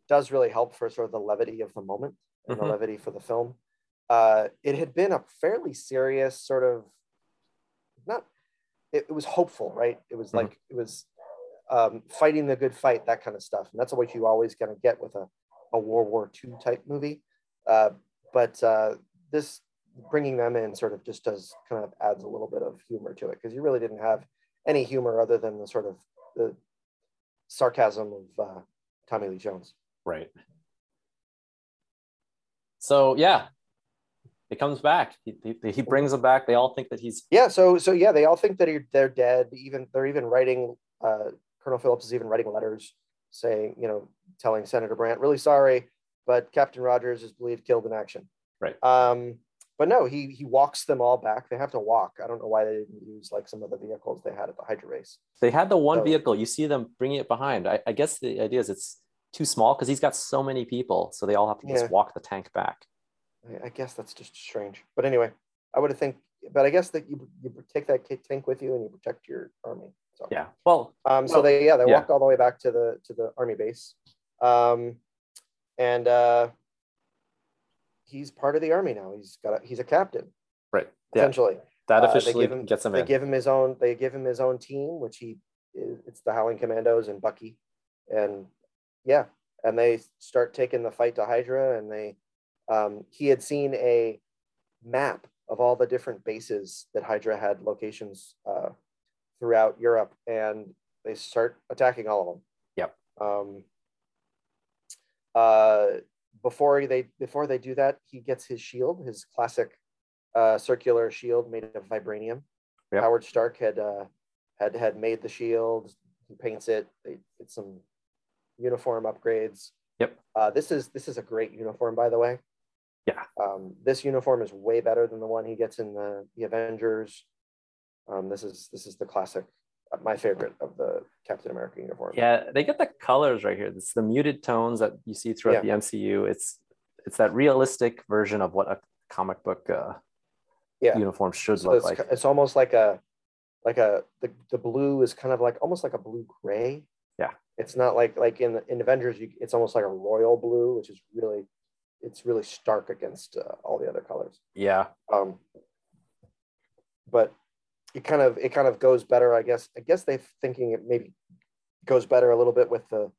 does really help for sort of the levity of the moment and the levity for the film. It had been a fairly serious sort of, it was hopeful, right? It was like, it was fighting the good fight, that kind of stuff. And that's what you always kind of get with a World War II type movie. But this, bringing them in sort of just does kind of adds a little bit of humor to it, because you really didn't have any humor other than the sort of the sarcasm of Tommy Lee Jones. Right. So, yeah. He comes back. He brings them back. They all think that he's they all think that they're dead. They're even writing. Colonel Phillips is even writing letters saying, telling Senator Brandt, really sorry, but Captain Rogers is believed killed in action. Right. But no, he walks them all back. They have to walk. I don't know why they didn't use like some of the vehicles they had at the Hydra race. They had the one vehicle. You see them bringing it behind. I guess the idea is it's too small because he's got so many people, so they all have to just walk the tank back. I guess that's just strange. But anyway, I guess that you take that tank with you and you protect your army. So. Yeah. Well, so they walk all the way back to the army base. And he's part of the army now. He's a captain. Right. Essentially. Yeah. That officially gets him in. They give him his own team, which it's the Howling Commandos and Bucky. And they start taking the fight to Hydra, and he had seen a map of all the different bases that Hydra had locations throughout Europe, and they start attacking all of them. Yep. Before they do that, he gets his shield, his classic circular shield made of vibranium. Yep. Howard Stark had made the shield. He paints it. They did some uniform upgrades. Yep. This is a great uniform, by the way. Yeah. This uniform is way better than the one he gets in the Avengers. This is the classic, my favorite of the Captain America uniform. Yeah, they get the colors right here. It's the muted tones that you see throughout the MCU. It's that realistic version of what a comic book uniform should look like. It's almost the blue is kind of like almost like a blue gray. Yeah. It's not like in Avengers, it's almost like a royal blue, which is really stark against all the other colors. Yeah. But it kind of goes better, I guess. I guess they're thinking it maybe goes better a little bit with the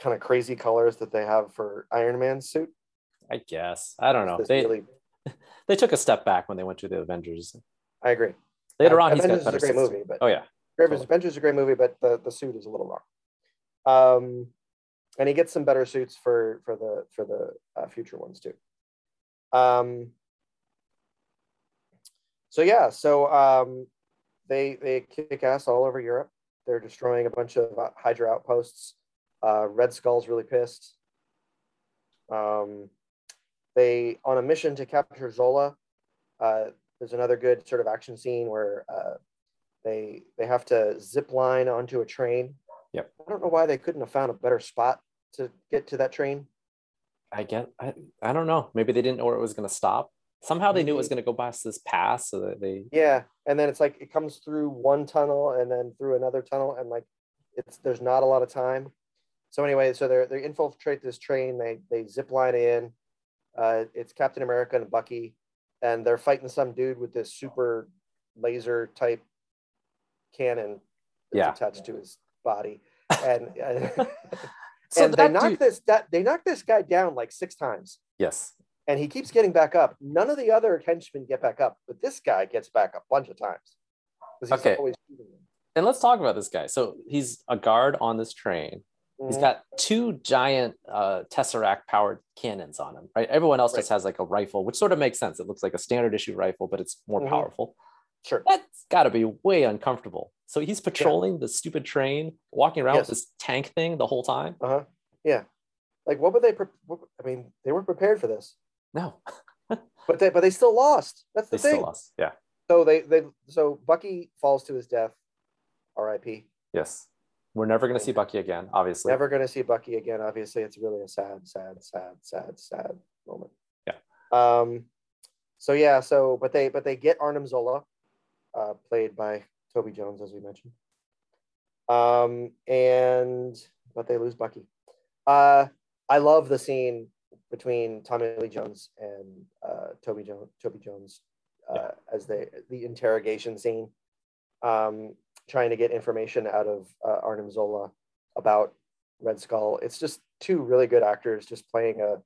kind of crazy colors that they have for Iron Man's suit. I guess. I don't know. They took a step back when they went to the Avengers. I agree. Later on, Avengers he's got better movie, but oh yeah. Totally. Avengers is a great movie, but the suit is a little wrong. And he gets some better suits for the future ones too. They kick ass all over Europe. They're destroying a bunch of Hydra outposts. Red Skull's really pissed. They on a mission to capture Zola. There's another good sort of action scene where they have to zip line onto a train. Yep. I don't know why they couldn't have found a better spot to get to that train. I don't know. Maybe they didn't know where it was going to stop. Somehow they knew it was going to go past this pass, so that they. Yeah, and then it's like it comes through one tunnel and then through another tunnel, and like there's not a lot of time. So anyway, so they infiltrate this train. They zip line in. It's Captain America and Bucky, and they're fighting some dude with this super laser type cannon that's attached to his body, So they knocked this guy down like 6 times. Yes. And he keeps getting back up. None of the other henchmen get back up, but this guy gets back a bunch of times. He's always shooting him. And let's talk about this guy. So he's a guard on this train. Mm-hmm. He's got 2 giant Tesseract-powered cannons on him, right? Everyone else just has like a rifle, which sort of makes sense. It looks like a standard issue rifle, but it's more powerful. Sure. That's got to be way uncomfortable. So he's patrolling the stupid train, walking around with this tank thing the whole time. Uh-huh. Yeah. Like, what were they? I mean, they weren't prepared for this. No. but they still lost. That's the thing. They still lost. Yeah. So so Bucky falls to his death. R.I.P. Yes. We're never going to see Bucky again, obviously. Never going to see Bucky again, obviously. It's really a sad moment. Yeah. But they get Arnim Zola, played by Toby Jones, as we mentioned. But they lose Bucky. I love the scene between Tommy Lee Jones and Toby Jones as the interrogation scene. Trying to get information out of Arnim Zola about Red Skull. It's just 2 really good actors just playing a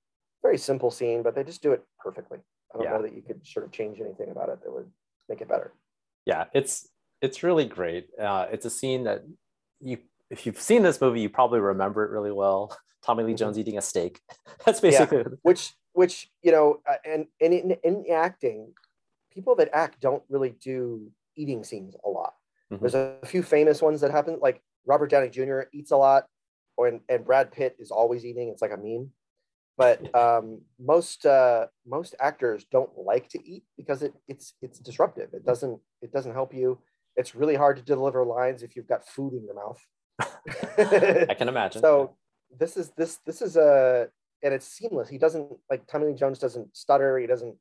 very simple scene, but they just do it perfectly. I don't know that you could sort of change anything about it that would make it better. Yeah, it's really great. It's a scene that if you've seen this movie, you probably remember it really well. Tommy Lee Jones eating a steak. That's basically it. Which you know, and in acting, people that act don't really do eating scenes a lot. Mm-hmm. There's a few famous ones that happen, like Robert Downey Jr. eats a lot, and Brad Pitt is always eating. It's like a meme. But most actors don't like to eat because it's disruptive. It doesn't help you. It's really hard to deliver lines if you've got food in your mouth. I can imagine. So this is it's seamless. He doesn't Tommy Lee Jones doesn't stutter. He doesn't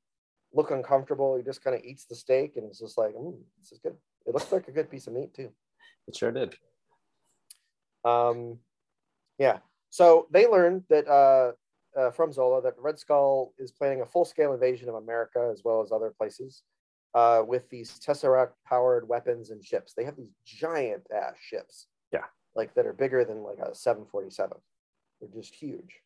look uncomfortable. He just kind of eats the steak, and it's just like, this is good. It looks like a good piece of meat too. It sure did. So they learned that from Zola that Red Skull is planning a full-scale invasion of America as well as other places with these Tesseract-powered weapons and ships. They have these giant-ass ships. Yeah, that are bigger than a 747. They're just huge.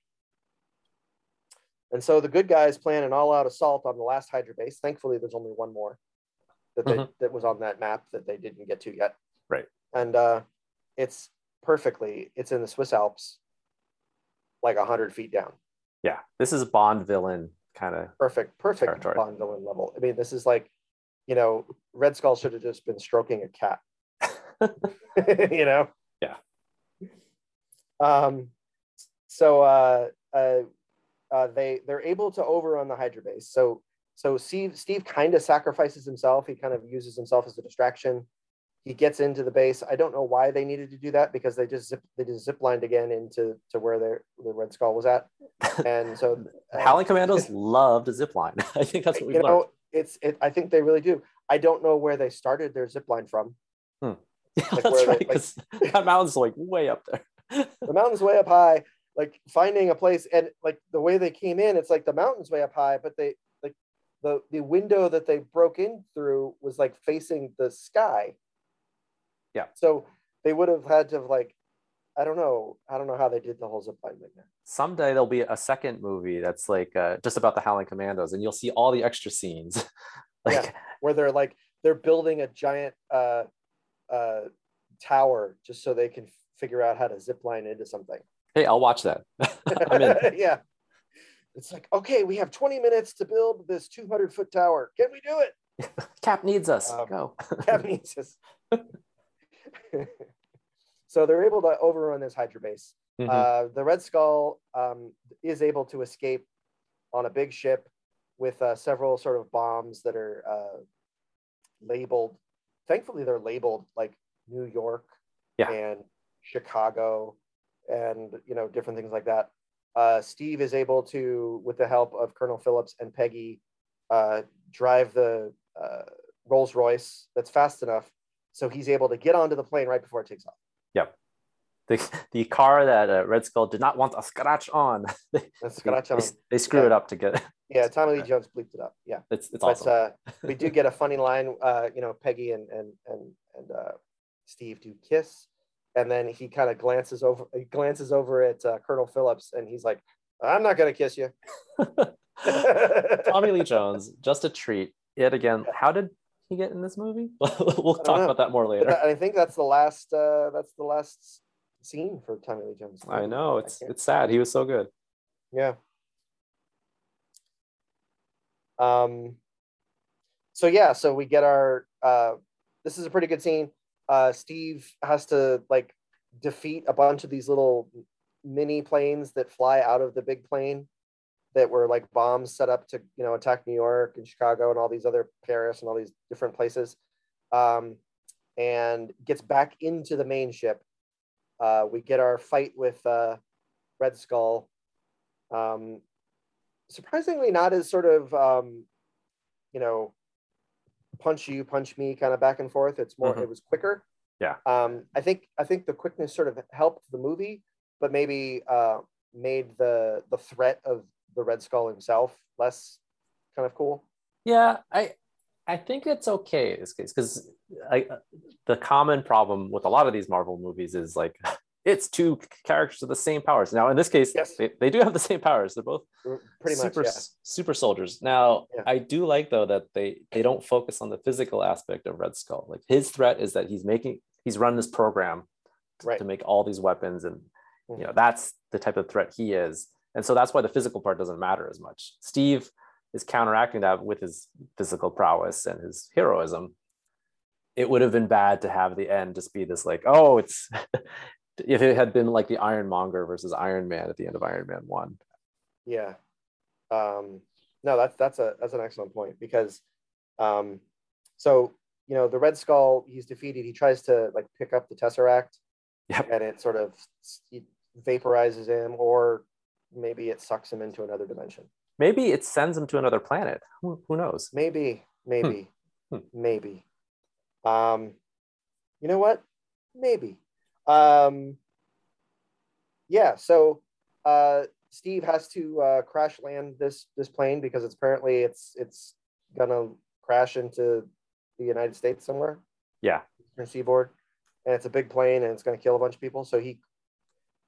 And so the good guys plan an all-out assault on the last Hydra base. Thankfully, there's only one more. That was on that map that they didn't get to yet. Right. And it's in the Swiss Alps, 100 feet down. Yeah. This is a Bond villain kind of perfect territory. Bond villain level. I mean, this is Red Skull should have just been stroking a cat. You know? Yeah. They're able to overrun the Hydra base. So Steve kind of sacrifices himself. He kind of uses himself as a distraction. He gets into the base. I don't know why they needed to do that because they just ziplined again into where the Red Skull was at. And so Howling Commandos love to zipline. I think that's what we learned. I think they really do. I don't know where they started their zipline from. Yeah, that's right. That mountain's way up there. The mountain's way up high. Finding a place and the way they came in, it's the mountain's way up high, but they. The window that they broke in through was facing the sky. Yeah. So they would have had to have I don't know how they did the whole zip line like that. Someday there'll be a second movie that's just about the Howling Commandos, and you'll see all the extra scenes. Where they're they're building a giant tower just so they can figure out how to zip line into something. Hey, I'll watch that. I'm in. Yeah. It's okay, we have 20 minutes to build this 200-foot tower. Can we do it? Cap needs us. Go. Cap needs us. So they're able to overrun this Hydra base. Mm-hmm. The Red Skull is able to escape on a big ship with several sort of bombs that are labeled. Thankfully, they're labeled New York and Chicago and, different things like that. Steve is able to, with the help of Colonel Phillips and Peggy, drive the Rolls Royce that's fast enough, so he's able to get onto the plane right before it takes off. Yep. The car that Red Skull did not want a scratch on. They screw it up to get it. Yeah, Tommy Lee Jones bleeped it up. Yeah, it's awesome. We do get a funny line. Peggy and Steve do kiss, And then he kind of glances over at Colonel Phillips, and he's like, "I'm not gonna kiss you." Tommy Lee Jones, just a treat yet again. How did he get in this movie? We'll talk about that more later. I think that's the last. That's the last scene for Tommy Lee Jones. I know, it's sad. He was so good. Yeah. So we get our. This is a pretty good scene. Steve has to like defeat a bunch of these little mini planes that fly out of the big plane that were like bombs set up to, you know, attack New York and Chicago and all these other Paris and all these different places, and gets back into the main ship. We get our fight with Red Skull. Surprisingly not as sort of, punch you, punch me kind of back and forth. It's more, It was quicker. Yeah. I think the quickness sort of helped the movie, but maybe made the threat of the Red Skull himself less kind of cool. Yeah, I think it's okay in this case, because the common problem with a lot of these Marvel movies is like, it's two characters with the same powers. Now, in this case, yes, they do have the same powers. They're both pretty much super soldiers. Now, yeah. I do like, though, that they don't focus on the physical aspect of Red Skull. Like, his threat is that he's run this program to make all these weapons. And, you know, that's the type of threat he is. And so that's why the physical part doesn't matter as much. Steve is counteracting that with his physical prowess and his heroism. It would have been bad to have the end just be this like, oh, it's... if it had been like the Ironmonger versus Iron Man at the end of Iron Man 1. Yeah. No, that's an excellent point, because the Red Skull, he's defeated. He tries to like pick up the Tesseract, and it sort of vaporizes him, or maybe it sucks him into another dimension. Maybe it sends him to another planet. Who knows? Maybe. You know what? Maybe. Steve has to crash land this plane, because it's apparently it's gonna crash into the United States somewhere, eastern seaboard, and it's a big plane and it's gonna kill a bunch of people. So he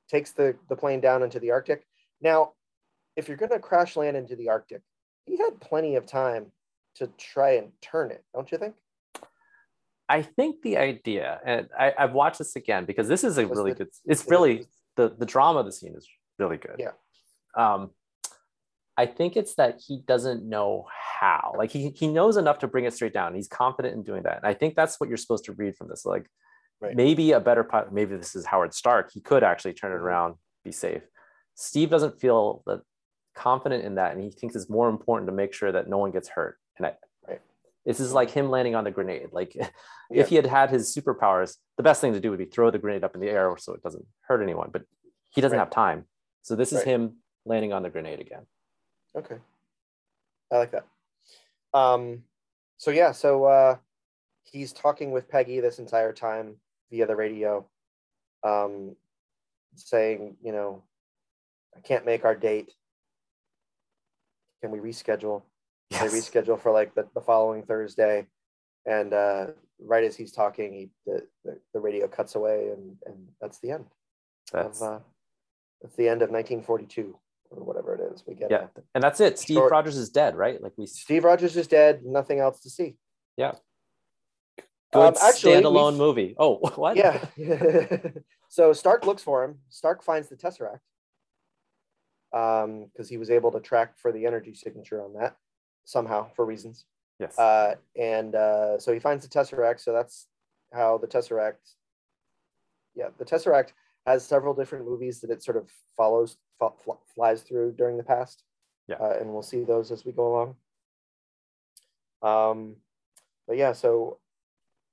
takes the plane down into the Arctic. Now, if you're gonna crash land into the Arctic, he had plenty of time to try and turn it, don't you think? I think the idea, and I've watched this again because this is really good. It's really the drama of the scene is really good. Yeah. I think it's that he doesn't know how. Like he knows enough to bring it straight down. He's confident in doing that, and I think that's what you're supposed to read from this. Like, maybe a better pilot. Maybe this is Howard Stark. He could actually turn it around, be safe. Steve doesn't feel that confident in that, and he thinks it's more important to make sure that no one gets hurt. And this is like him landing on the grenade. Like, if he had his superpowers, the best thing to do would be throw the grenade up in the air so it doesn't hurt anyone, but he doesn't have time. So this is him landing on the grenade again. Okay. I like that. He's talking with Peggy this entire time via the radio, saying, you know, I can't make our date. Can we reschedule? Yes. They reschedule for like the following Thursday, and right as he's talking, the radio cuts away, and that's the end. That's the end of 1942 or whatever it is. We get and that's it. Steve Rogers is dead, right? Like Steve Rogers is dead. Nothing else to see. Yeah. Good standalone movie. Oh, what? Yeah. So Stark looks for him. Stark finds the Tesseract, because he was able to track for the energy signature on that. Somehow, for reasons. Yes. So he finds the Tesseract. So that's how the Tesseract. Yeah, the Tesseract has several different movies that it sort of follows, flies through during the past. Yeah. And we'll see those as we go along.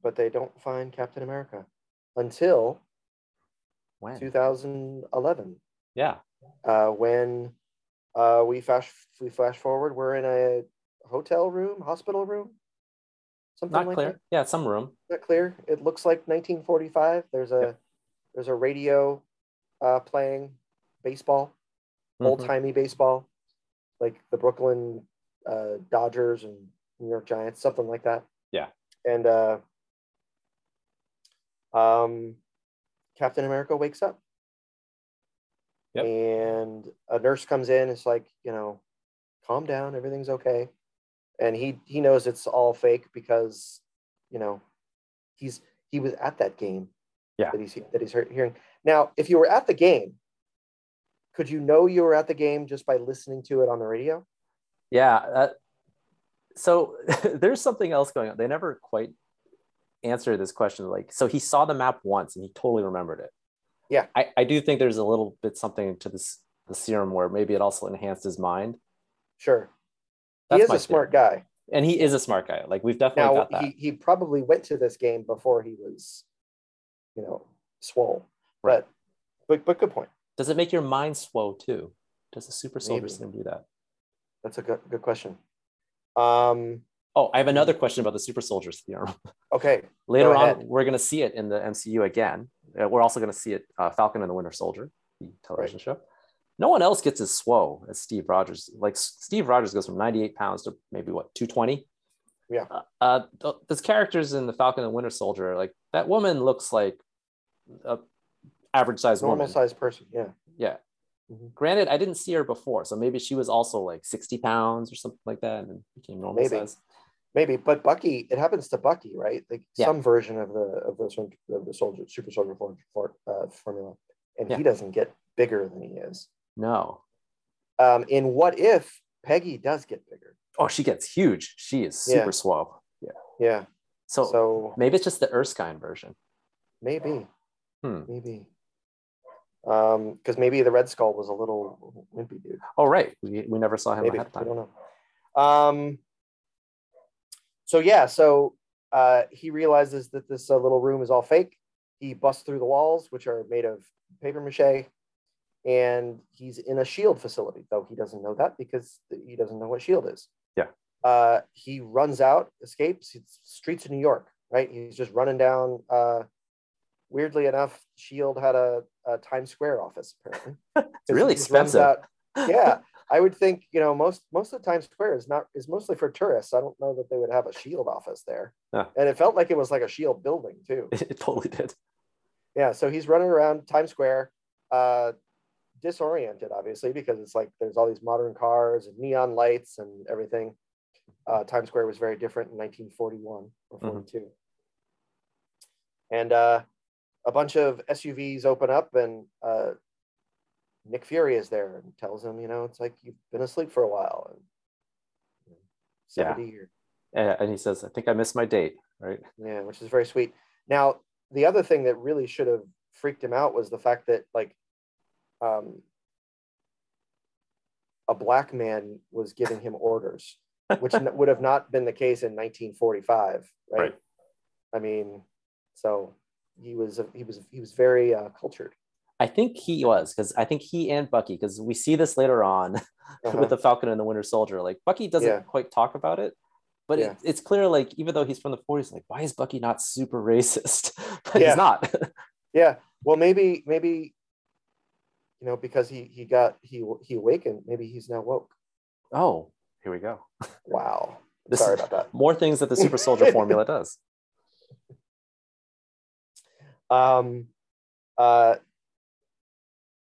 But they don't find Captain America until when? 2011. Yeah. We flash forward. We're in a hospital room, something not like clear. That. Yeah, some room. Not clear. It looks like 1945. There's a radio playing baseball, old-timey baseball, like the Brooklyn Dodgers and New York Giants, something like that. Yeah. And Captain America wakes up. Yep. And a nurse comes in. It's like, you know, calm down. Everything's okay. And he knows it's all fake because, you know, he was at that game. Yeah. That he's hearing. Now, if you were at the game, could you know you were at the game just by listening to it on the radio? Yeah. So there's something else going on. They never quite answered this question. Like, so he saw the map once and he totally remembered it. Yeah. I do think there's a little bit something to this, the serum, where maybe it also enhanced his mind. Sure. That's he is a smart guy. And he is a smart guy. Like, we've definitely got that. He probably went to this game before he was, you know, swole. Right. But good point. Does it make your mind swole too? Does a super soldier serum do that? That's a good question. I have another question about the super soldier serum. Okay. Later on, we're going to see it in the MCU again. We're also going to see it Falcon and the Winter Soldier, the television show. No one else gets as swole as Steve Rogers. Like, Steve Rogers goes from 98 pounds to maybe, what, 220? Yeah. Those characters in the Falcon and Winter Soldier, like, that woman looks like an average-sized woman. Normal-sized person, yeah. Yeah. Mm-hmm. Granted, I didn't see her before, so maybe she was also like 60 pounds or something like that and became normal size. Maybe, but Bucky, it happens to Bucky, right? Like, some version of the soldier, super soldier formula, and he doesn't get bigger than he is. No. In What If, Peggy does get bigger. Oh, she gets huge. She is super swole. Yeah. Yeah. So maybe it's just the Erskine version. Maybe. Maybe. Because maybe the Red Skull was a little wimpy dude. Oh, right. We never saw him ahead of time. I don't know. So he realizes that this little room is all fake. He busts through the walls, which are made of paper mache, and he's in a S.H.I.E.L.D. facility, though he doesn't know that because he doesn't know what S.H.I.E.L.D. is. Yeah. He runs out, escapes. It's streets of New York, right? He's just running down. Weirdly enough, S.H.I.E.L.D. had a Times Square office, apparently. It's really expensive. Yeah. I would think, you know, most of the Times Square is mostly for tourists. I don't know that they would have a S.H.I.E.L.D. office there. Yeah. And it felt like it was like a S.H.I.E.L.D. building too. It totally did. Yeah. So he's running around Times Square, disoriented, obviously, because it's like there's all these modern cars and neon lights and everything. Times Square was very different in 1941 or 42. Mm-hmm. And a bunch of SUVs open up and Nick Fury is there and tells him, you know, it's like, you've been asleep for a while. And, you know, 70 years. And he says, I think I missed my date, right? Yeah, which is very sweet. Now, the other thing that really should have freaked him out was the fact that, like, a black man was giving him orders, which would have not been the case in 1945, right? I mean, so he was very cultured. I think he was, because I think he and Bucky, because we see this later on with the Falcon and the Winter Soldier, like Bucky doesn't quite talk about it, but it's clear, like, even though he's from the 40s, like, why is Bucky not super racist? But he's not. Yeah. Well, maybe, you know, because he awakened, maybe he's now woke. Oh, here we go. Wow. Sorry about that. More things that the super soldier formula does.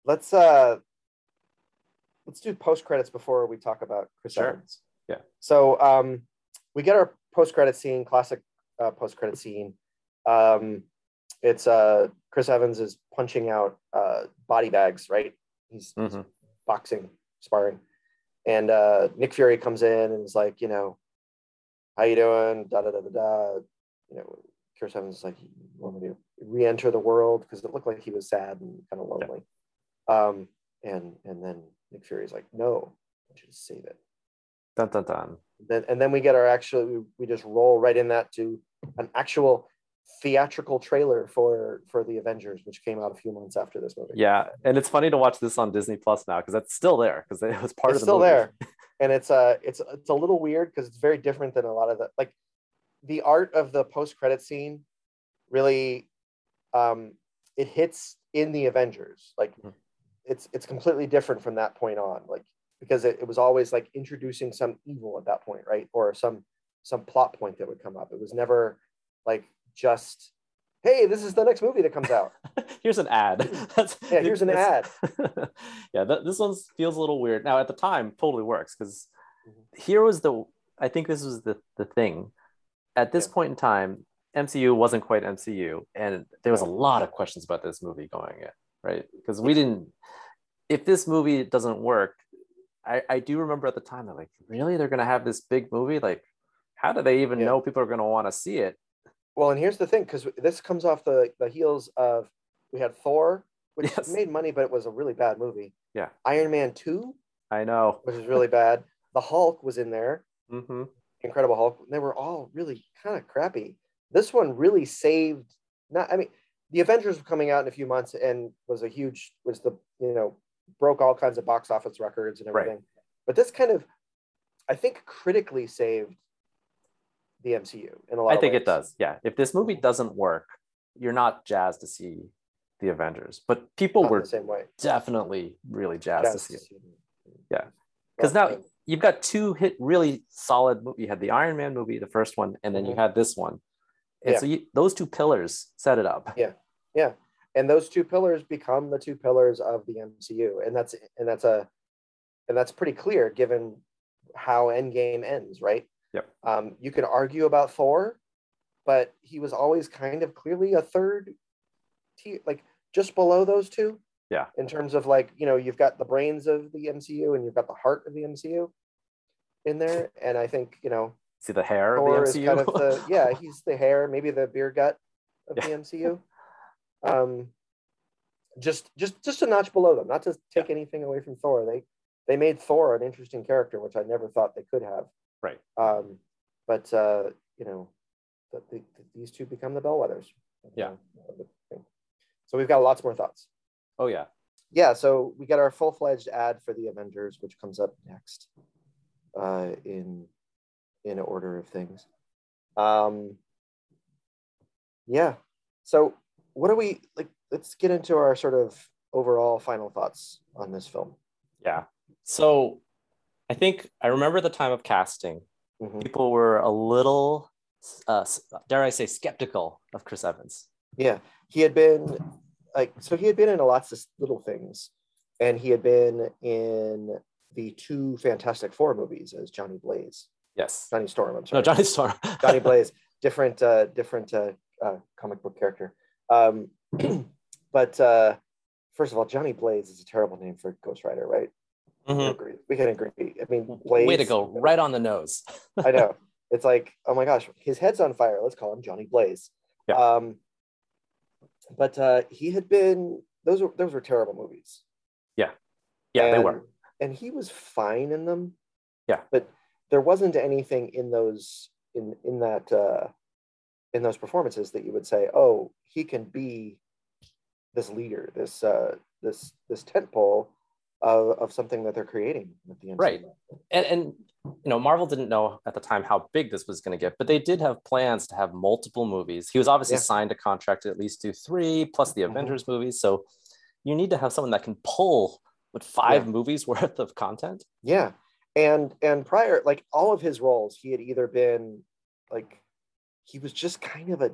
Let's do post credits before we talk about Chris Evans. Yeah. So we get our post credit scene, classic post credit scene. It's Chris Evans is punching out body bags, right? He's boxing, sparring, and Nick Fury comes in and is like, you know, how you doing? Da da da da da. You know, Chris Evans is like, what do you want me to re-enter the world? Because it looked like he was sad and kind of lonely. Yeah. And then Nick Fury's like, no, I should just save it. Dun, dun, dun. And then we get our we just roll right in that to an actual theatrical trailer for The Avengers, which came out a few months after this movie. Yeah, and it's funny to watch this on Disney Plus now, because that's still there, because it was part of the movie. It's still there. And it's a little weird, because it's very different than a lot of the, like, the art of the post-credit scene really, it hits in The Avengers. Like, it's completely different from that point on, like, because it was always like introducing some evil at that point, right? Or some plot point that would come up. It was never like just hey, this is the next movie that comes out. Here's an ad. Here's an ad. Yeah, this one feels a little weird. Now, at the time, totally works, because here was the, I think this was the thing. At this point in time, MCU wasn't quite MCU, and there was a lot of questions about this movie going in, right? Because we didn't, if this movie doesn't work, I do remember at the time, I'm like, really? They're going to have this big movie? Like, how do they even know people are going to want to see it? Well, and here's the thing, because this comes off the heels of, we had Thor, which made money, but it was a really bad movie. Yeah. Iron Man 2. I know. Which is really bad. The Hulk was in there. Mm-hmm. Incredible Hulk. They were all really kind of crappy. This one really saved, not, I mean, the Avengers were coming out in a few months and was a huge, was the, you know, broke all kinds of box office records and everything. Right. But this kind of, I think, critically saved the MCU in a lot of ways. I think it does. Yeah. If this movie doesn't work, you're not jazzed to see the Avengers, but people were definitely really jazzed to see it. Yeah. Because now you've got two hit really solid movies. You had the Iron Man movie, the first one, and then you had this one. And so those two pillars set it up. Yeah. Yeah. And those two pillars become the two pillars of the MCU. And that's pretty clear given how Endgame ends, right? Yep. You could argue about Thor, but he was always kind of clearly a third tier, like just below those two. Yeah. In terms of, like, you know, you've got the brains of the MCU and you've got the heart of the MCU in there. And I think, you know, see the hair Thor of the MCU. Is kind of the, yeah, he's the hair, maybe the beer gut of the MCU. Just a notch below them. Not to take anything away from Thor. They made Thor an interesting character, which I never thought they could have. Right. But you know, these two become the bellwethers. Yeah. So we've got lots more thoughts. Oh yeah. Yeah. So we got our full-fledged ad for the Avengers, which comes up next, in order of things. Yeah. So what do we like? Let's get into our sort of overall final thoughts on this film. Yeah. So I think I remember the time of casting, people were a little, dare I say, skeptical of Chris Evans. Yeah. He had been in lots of little things, and he had been in the two Fantastic Four movies as Johnny Blaze. Yes. Johnny Storm, I'm sorry. No, Johnny Storm. Johnny Blaze, different comic book character. But first of all, Johnny Blaze is a terrible name for Ghost Rider, right? Mm-hmm. We can agree. I mean, Blaze, way to go, right on the nose. I know. It's like, oh my gosh, his head's on fire. Let's call him Johnny Blaze. Yeah. But he had been, those were terrible movies. Yeah. Yeah, they were. And he was fine in them. Yeah. But there wasn't anything in those, in those performances that you would say, oh, he can be this leader, this tentpole of something that they're creating at the end. Right. And you know, Marvel didn't know at the time how big this was going to get, but they did have plans to have multiple movies. He was obviously signed a contract to at least do 3 plus the Avengers movies. So you need to have someone that can pull with 5 movies worth of content. Yeah. And prior, like, all of his roles, he had either been like, he was just kind of a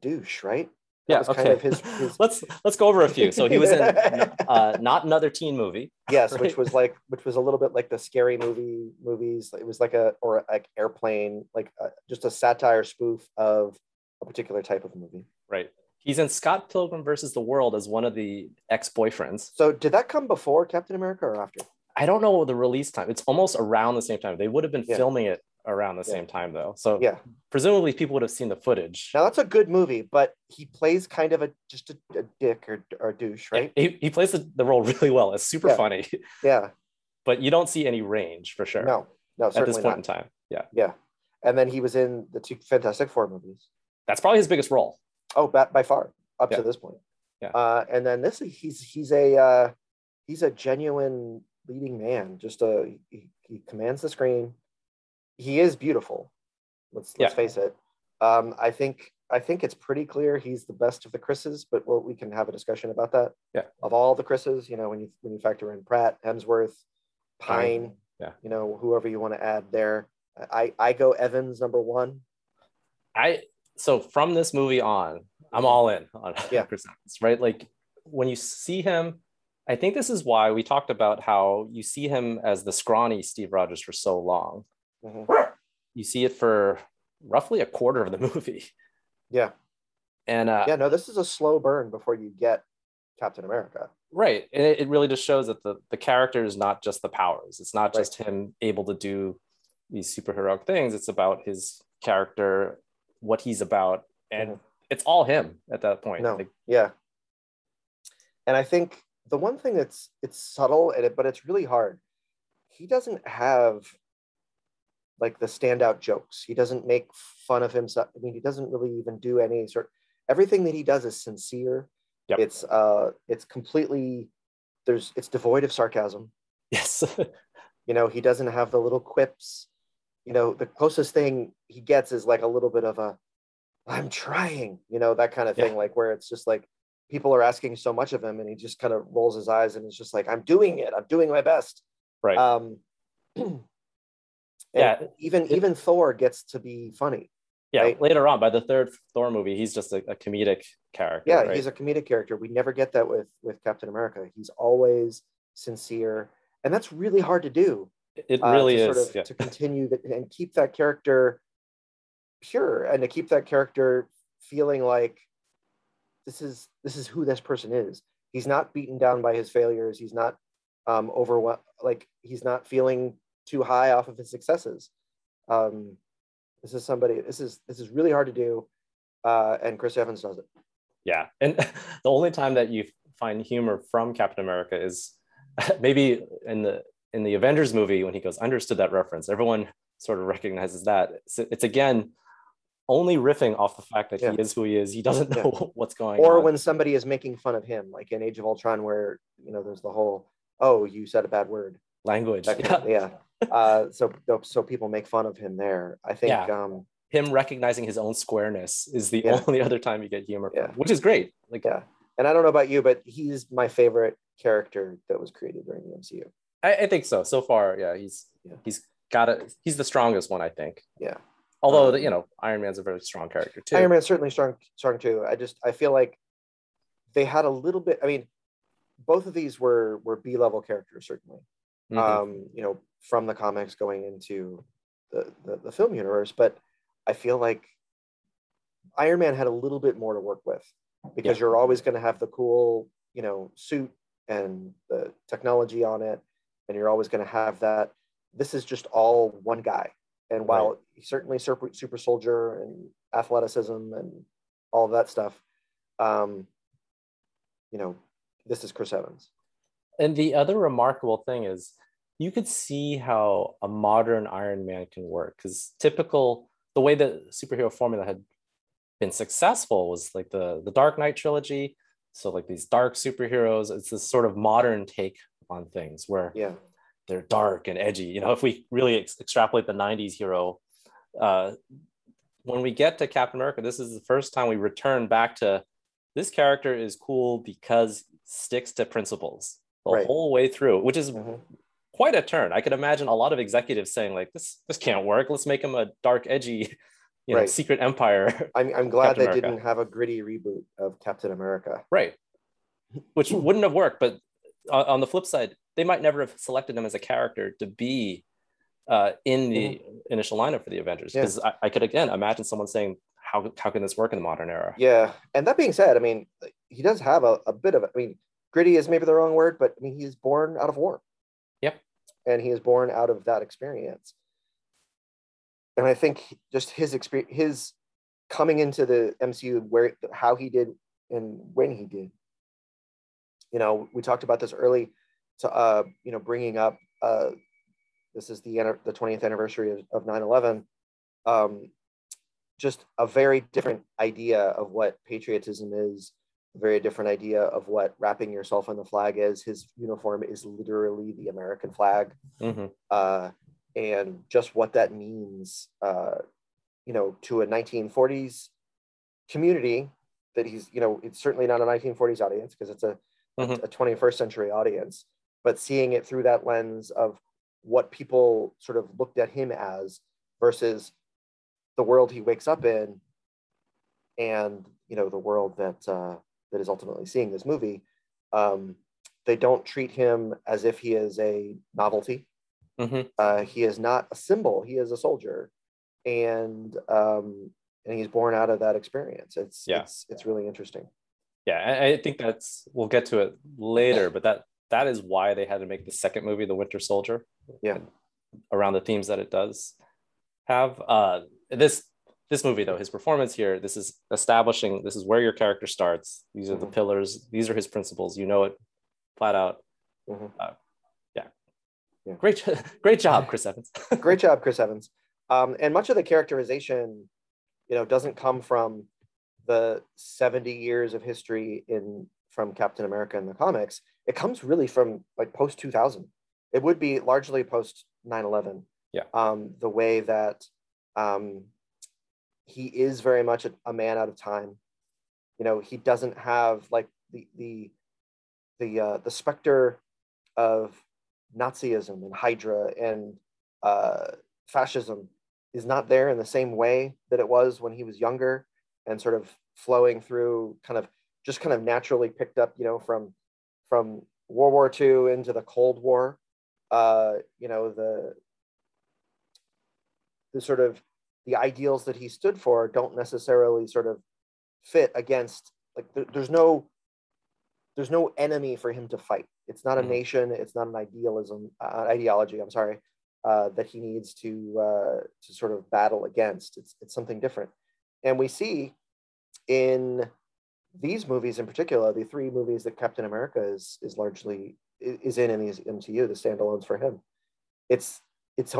douche, right? That was kind of his... let's go over a few. So he was in Not Another Teen Movie. Yes, right? which was a little bit like the Scary Movie movies. It was like Airplane, just a satire spoof of a particular type of movie. Right. He's in Scott Pilgrim versus the World as one of the ex-boyfriends. So did that come before Captain America or after? I don't know the release time. It's almost around the same time. They would have been filming it around the same time, though. So presumably people would have seen the footage. Now, that's a good movie, but he plays kind of a dick or douche, right? He plays the role really well. It's super funny. Yeah. But you don't see any range, for sure. No, certainly at this point in time. Yeah. Yeah. And then he was in the two Fantastic Four movies. That's probably his biggest role. Oh, by far, up to this point. Yeah. And then this, he's a genuine leading man. He commands the screen. He is beautiful. Let's face it. I think it's pretty clear he's the best of the Chris's, but we can have a discussion about that. Yeah. Of all the Chris's, you know, when you factor in Pratt, Hemsworth, Pine, you know, whoever you want to add there. I go Evans number 1. I So from this movie on, I'm all in on Chris Evans, right? Like when you see him, I think this is why we talked about how you see him as the scrawny Steve Rogers for so long. Mm-hmm. You see it for roughly a quarter of the movie. Yeah. And no, this is a slow burn before you get Captain America. Right. And it really just shows that the character is not just the powers. It's not just him able to do these superheroic things. It's about his character, what he's about. And it's all him at that point. No. Like, yeah. And I think the one thing that's, it's subtle, but it's really hard. He doesn't have like the standout jokes. He doesn't make fun of himself. I mean, he doesn't really even do any sort of, everything that he does is sincere. Yep. It's completely, it's devoid of sarcasm. Yes. You know, he doesn't have the little quips. You know, the closest thing he gets is like a little bit of a, I'm trying, you know, that kind of thing, like where it's just like, people are asking so much of him and he just kind of rolls his eyes and it's just like, I'm doing it. I'm doing my best. Right. Even Thor gets to be funny. Yeah, right? Later on, by the third Thor movie, he's just a comedic character. Yeah, right? He's a comedic character. We never get that with Captain America. He's always sincere. And that's really hard to do. It really is. Sort of, to continue and keep that character pure and to keep that character feeling like this is who this person is. He's not beaten down by his failures. He's not overwhelmed. Like, he's not feeling too high off of his successes. This is really hard to do, and Chris Evans does it. Yeah, and the only time that you find humor from Captain America is maybe in the Avengers movie when he goes, understood that reference. Everyone sort of recognizes that. It's again only riffing off the fact that he is who he is. He doesn't know what's going on. Or when somebody is making fun of him, like in Age of Ultron, where you know there's the whole, oh, you said a bad word. Language. So people make fun of him there. I think him recognizing his own squareness is the only other time you get humor from, which is great. Like, and I don't know about you, but he's my favorite character that was created during the MCU. I think so. So far, he's got it. He's the strongest one, I think. Yeah. Although you know, Iron Man's a very strong character too. Iron Man's certainly strong too. I feel like they had a little bit. I mean, both of these were B-level characters certainly. Mm-hmm. You know, from the comics going into the film universe, but I feel like Iron Man had a little bit more to work with because you're always going to have the cool, you know, suit and the technology on it, and you're always going to have that. This is just all one guy, and while certainly super soldier and athleticism and all of that stuff, you know, this is Chris Evans. And the other remarkable thing is you could see how a modern Iron Man can work, because the way the superhero formula had been successful was like the Dark Knight trilogy. So like these dark superheroes, it's this sort of modern take on things where they're dark and edgy. You know, if we really extrapolate the 90s hero, when we get to Captain America, this is the first time we return back to this character is cool because he sticks to principles. The whole way through, which is quite a turn. I could imagine a lot of executives saying like, this can't work. Let's make him a dark, edgy, you know, secret empire. I'm glad they didn't have a gritty reboot of Captain America. Right. Which wouldn't have worked. But on the flip side, they might never have selected him as a character to be in the initial lineup for the Avengers. Because I could, again, imagine someone saying, how can this work in the modern era? Yeah. And that being said, I mean, he does have a bit of, I mean, gritty is maybe the wrong word, but I mean, he is born out of war. Yep. And he is born out of that experience. And I think just his experience, his coming into the MCU, where, how he did and when he did, you know, we talked about this early to, you know, bringing up, this is the 20th anniversary of 9/11, just a very different idea of what patriotism is. Very different idea of what wrapping yourself in the flag is. His uniform is literally the American flag. Mm-hmm. And just what that means, you know, to a 1940s community that he's, you know, it's certainly not a 1940s audience because it's a 21st century audience, but seeing it through that lens of what people sort of looked at him as versus the world he wakes up in and, you know, the world that that is ultimately seeing this movie, they don't treat him as if he is a novelty. Mm-hmm. He is not a symbol. He is a soldier, and he's born out of that experience. It's really interesting. Yeah, I think that's, we'll get to it later, but that is why they had to make the second movie, The Winter Soldier. Yeah, around the themes that it does have. This movie though, his performance here, this is establishing, this is where your character starts. These are the pillars. These are his principles. You know it flat out. Mm-hmm. Yeah. Great job, Chris Evans. Great job, Chris Evans. And much of the characterization, you know, doesn't come from the 70 years of history from Captain America in the comics. It comes really from like post 2000. It would be largely post 9/11. Yeah. The way that he is very much a man out of time. You know, he doesn't have like the specter of Nazism and Hydra and fascism is not there in the same way that it was when he was younger and sort of flowing through, kind of naturally picked up, you know, from World War II into the Cold War. You know, the sort of the ideals that he stood for don't necessarily sort of fit against, like there's no enemy for him to fight. It's not a nation. It's not an ideology. I'm sorry, that he needs to sort of battle against. It's something different, and we see in these movies in particular, the three movies that Captain America is largely is in these MCU, the standalones for him. It's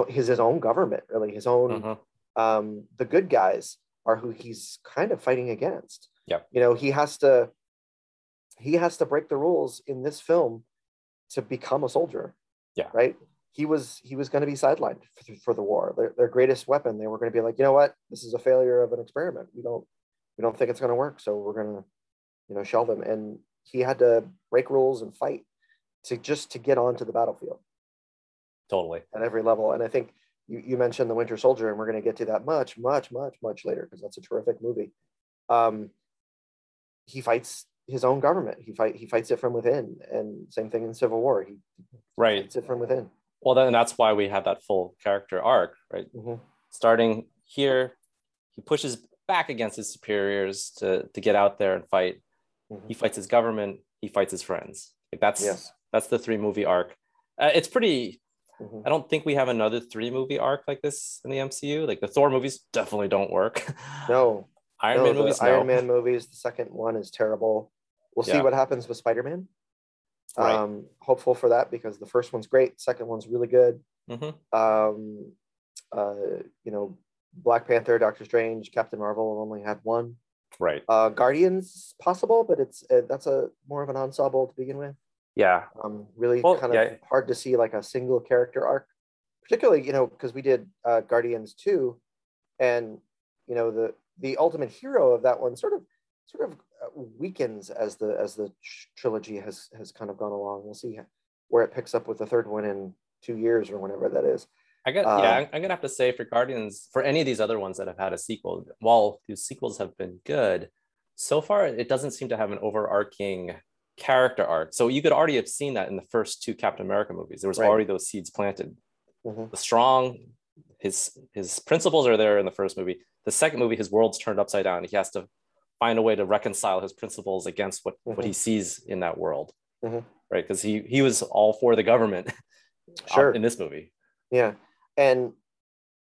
his own government, really. His own the good guys are who he's kind of fighting against. Yeah, you know, he has to break the rules in this film to become a soldier. Yeah. Right. He was going to be sidelined for the war. Their greatest weapon. They were going to be like, you know what, this is a failure of an experiment. We don't think it's going to work. So we're going to, you know, shelve him. And he had to break rules and fight to get onto the battlefield. Totally. At every level. And I think you mentioned The Winter Soldier, and we're going to get to that much later, because that's a terrific movie. He fights his own government. He fights it from within, and same thing in Civil War. He fights it from within. Well, then that's why we have that full character arc, right? Mm-hmm. Starting here, he pushes back against his superiors to get out there and fight. Mm-hmm. He fights his government. He fights his friends. Like that's the three movie arc. It's pretty. Mm-hmm. I don't think we have another three movie arc like this in the MCU. Like the Thor movies definitely don't work. No. Iron Man movies. The second one is terrible. We'll see what happens with Spider-Man. Right. Hopeful for that, because the first one's great. Second one's really good. Mm-hmm. You know, Black Panther, Doctor Strange, Captain Marvel only had one. Right. Guardians possible, but that's a more of an ensemble to begin with. Yeah. Really hard to see like a single character arc, particularly, you know, because we did Guardians 2, and you know the ultimate hero of that one sort of weakens as the trilogy has kind of gone along. We'll see where it picks up with the third one in 2 years or whenever that is. I'm gonna have to say for Guardians, for any of these other ones that have had a sequel, while these sequels have been good, so far it doesn't seem to have an overarching character arc. So you could already have seen that in the first two Captain America movies. There was already those seeds planted. Mm-hmm. The strong, his principles are there in the first movie. The second movie, his world's turned upside down. He has to find a way to reconcile his principles against what he sees in that world, right? Because he was all for the government, sure, in this movie. Yeah, and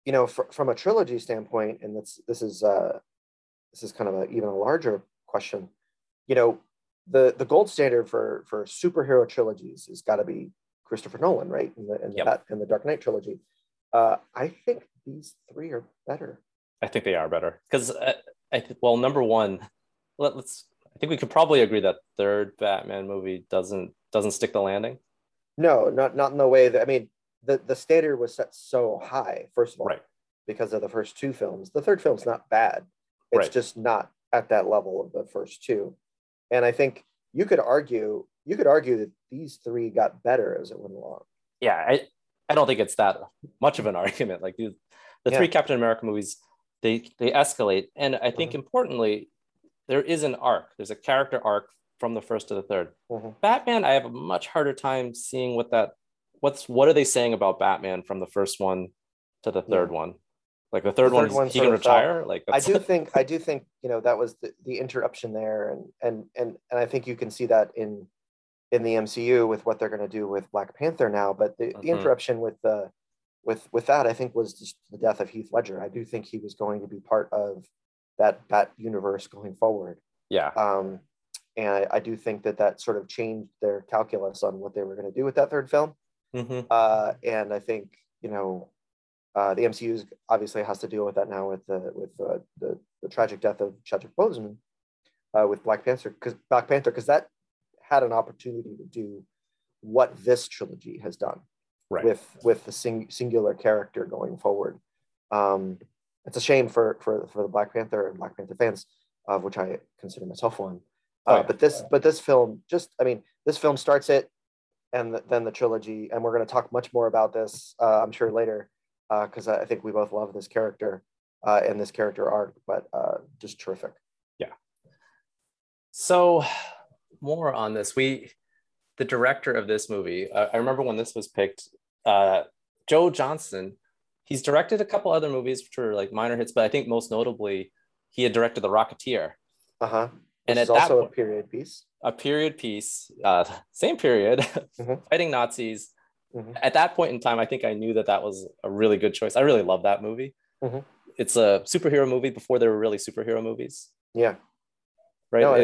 you know, from a trilogy standpoint, and this is kind of even a larger question. You know, the gold standard for superhero trilogies has got to be Christopher Nolan, right? And the Dark Knight trilogy. I think these three are better. I think they are better because, number one, I think we could probably agree that third Batman movie doesn't stick the landing. No, not in the way that, I mean, the standard was set so high, first of all, because of the first two films. The third film's not bad. It's just not at that level of the first two. And I think you could argue that these three got better as it went along. Yeah, I don't think it's that much of an argument. Like the three Captain America movies they escalate. And I think importantly, there is an arc. There's a character arc from the first to the third. Batman, I have a much harder time seeing what are they saying about Batman from the first one to the third one. Like the third one, he can retire. Like I do think you know that was the interruption there, and I think you can see that in the MCU with what they're going to do with Black Panther now. But the interruption with that, I think, was just the death of Heath Ledger. I do think he was going to be part of that Bat universe going forward. Yeah. And I do think that sort of changed their calculus on what they were going to do with that third film. And I think the MCU obviously has to deal with that now with the tragic death of Chadwick Boseman with Black Panther because that had an opportunity to do what this trilogy has done, right, with the singular character going forward. It's a shame for the Black Panther and Black Panther fans, of which I consider myself one. But this film this film starts it, and then the trilogy, and we're going to talk much more about this I'm sure later. Because I think we both love this character and this character arc, but just terrific. Yeah. So more on this. The director of this movie, I remember when this was picked, Joe Johnston, he's directed a couple other movies which were like minor hits, but I think most notably, he had directed The Rocketeer. And it's also a period piece. A period piece, same period, fighting Nazis. At that point in time, I think I knew that was a really good choice. I really love that movie. It's a superhero movie before there were really superhero movies. Yeah, right. No, I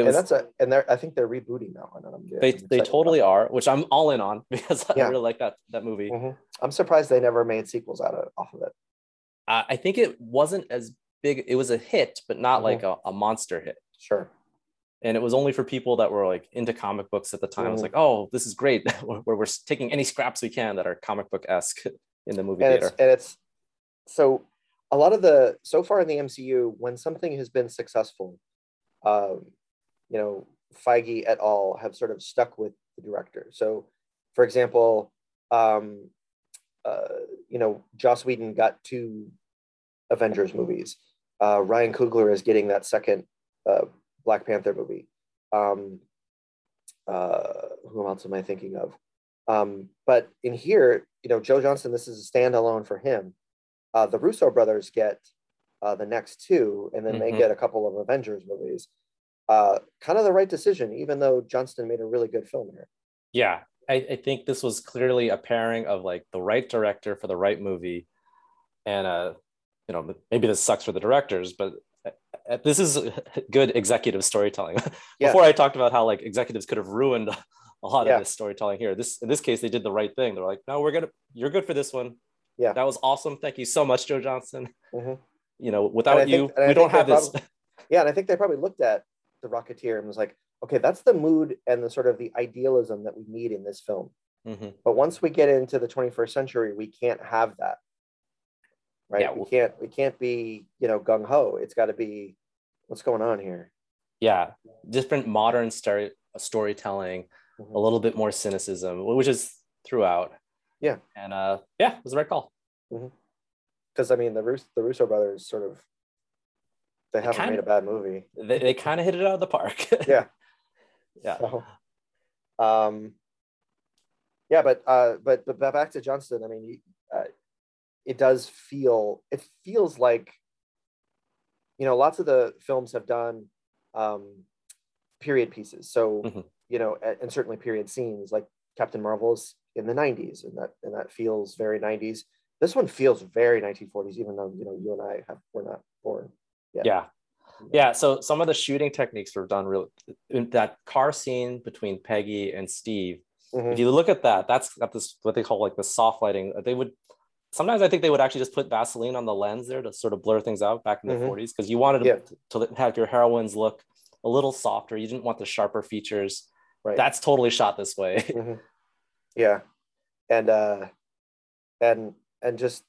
think they're rebooting that one. They totally are, which I'm all in on because I really like that movie. I'm surprised they never made sequels off of it. I think it wasn't as big. It was a hit, but not like a monster hit. Sure. And it was only for people that were like into comic books at the time. I was like, oh, this is great. We're taking any scraps we can that are comic book-esque in the movie theater. So a lot of so far in the MCU, when something has been successful, Feige et al. Have sort of stuck with the director. So for example, Joss Whedon got 2 Avengers movies. Ryan Coogler is getting that second Black Panther movie. Who else am I thinking of? But in here, Joe Johnston, this is a standalone for him. The Russo brothers get the next 2, and then they get a couple of Avengers movies. Kind of the right decision, even though Johnston made a really good film here. Yeah, I think this was clearly a pairing of like the right director for the right movie. And, maybe this sucks for the directors, but this is good executive storytelling. Before I talked about how like executives could have ruined a lot of this storytelling here. In this case, they did the right thing. They're like, no, you're good for this one. Yeah. That was awesome. Thank you so much, Joe Johnston. Without you, we don't have this. And I think they probably looked at The Rocketeer and was like, okay, that's the mood and the sort of the idealism that we need in this film. But once we get into the 21st century, we can't have that. Right. Yeah, we can't be, gung ho. It's got to be what's going on here. Yeah. Different modern storytelling, a little bit more cynicism, which is throughout. Yeah. And it was the right call. Because the Russo brothers sort of, they haven't made a bad movie. They kind of hit it out of the park. Yeah. So, but back to Johnston. It feels like, lots of the films have done period pieces. So, and certainly period scenes, like Captain Marvel's in the 90s, and that feels very 90s. This one feels very 1940s, even though, you and I were not born yet. Yeah. So some of the shooting techniques were done really in that car scene between Peggy and Steve. If you look at that, that's got this, what they call like the soft lighting. Sometimes I think they would actually just put Vaseline on the lens there to sort of blur things out back in the 40s, because you wanted to have your heroines look a little softer. You didn't want the sharper features. Right. That's totally shot this way. Yeah. And just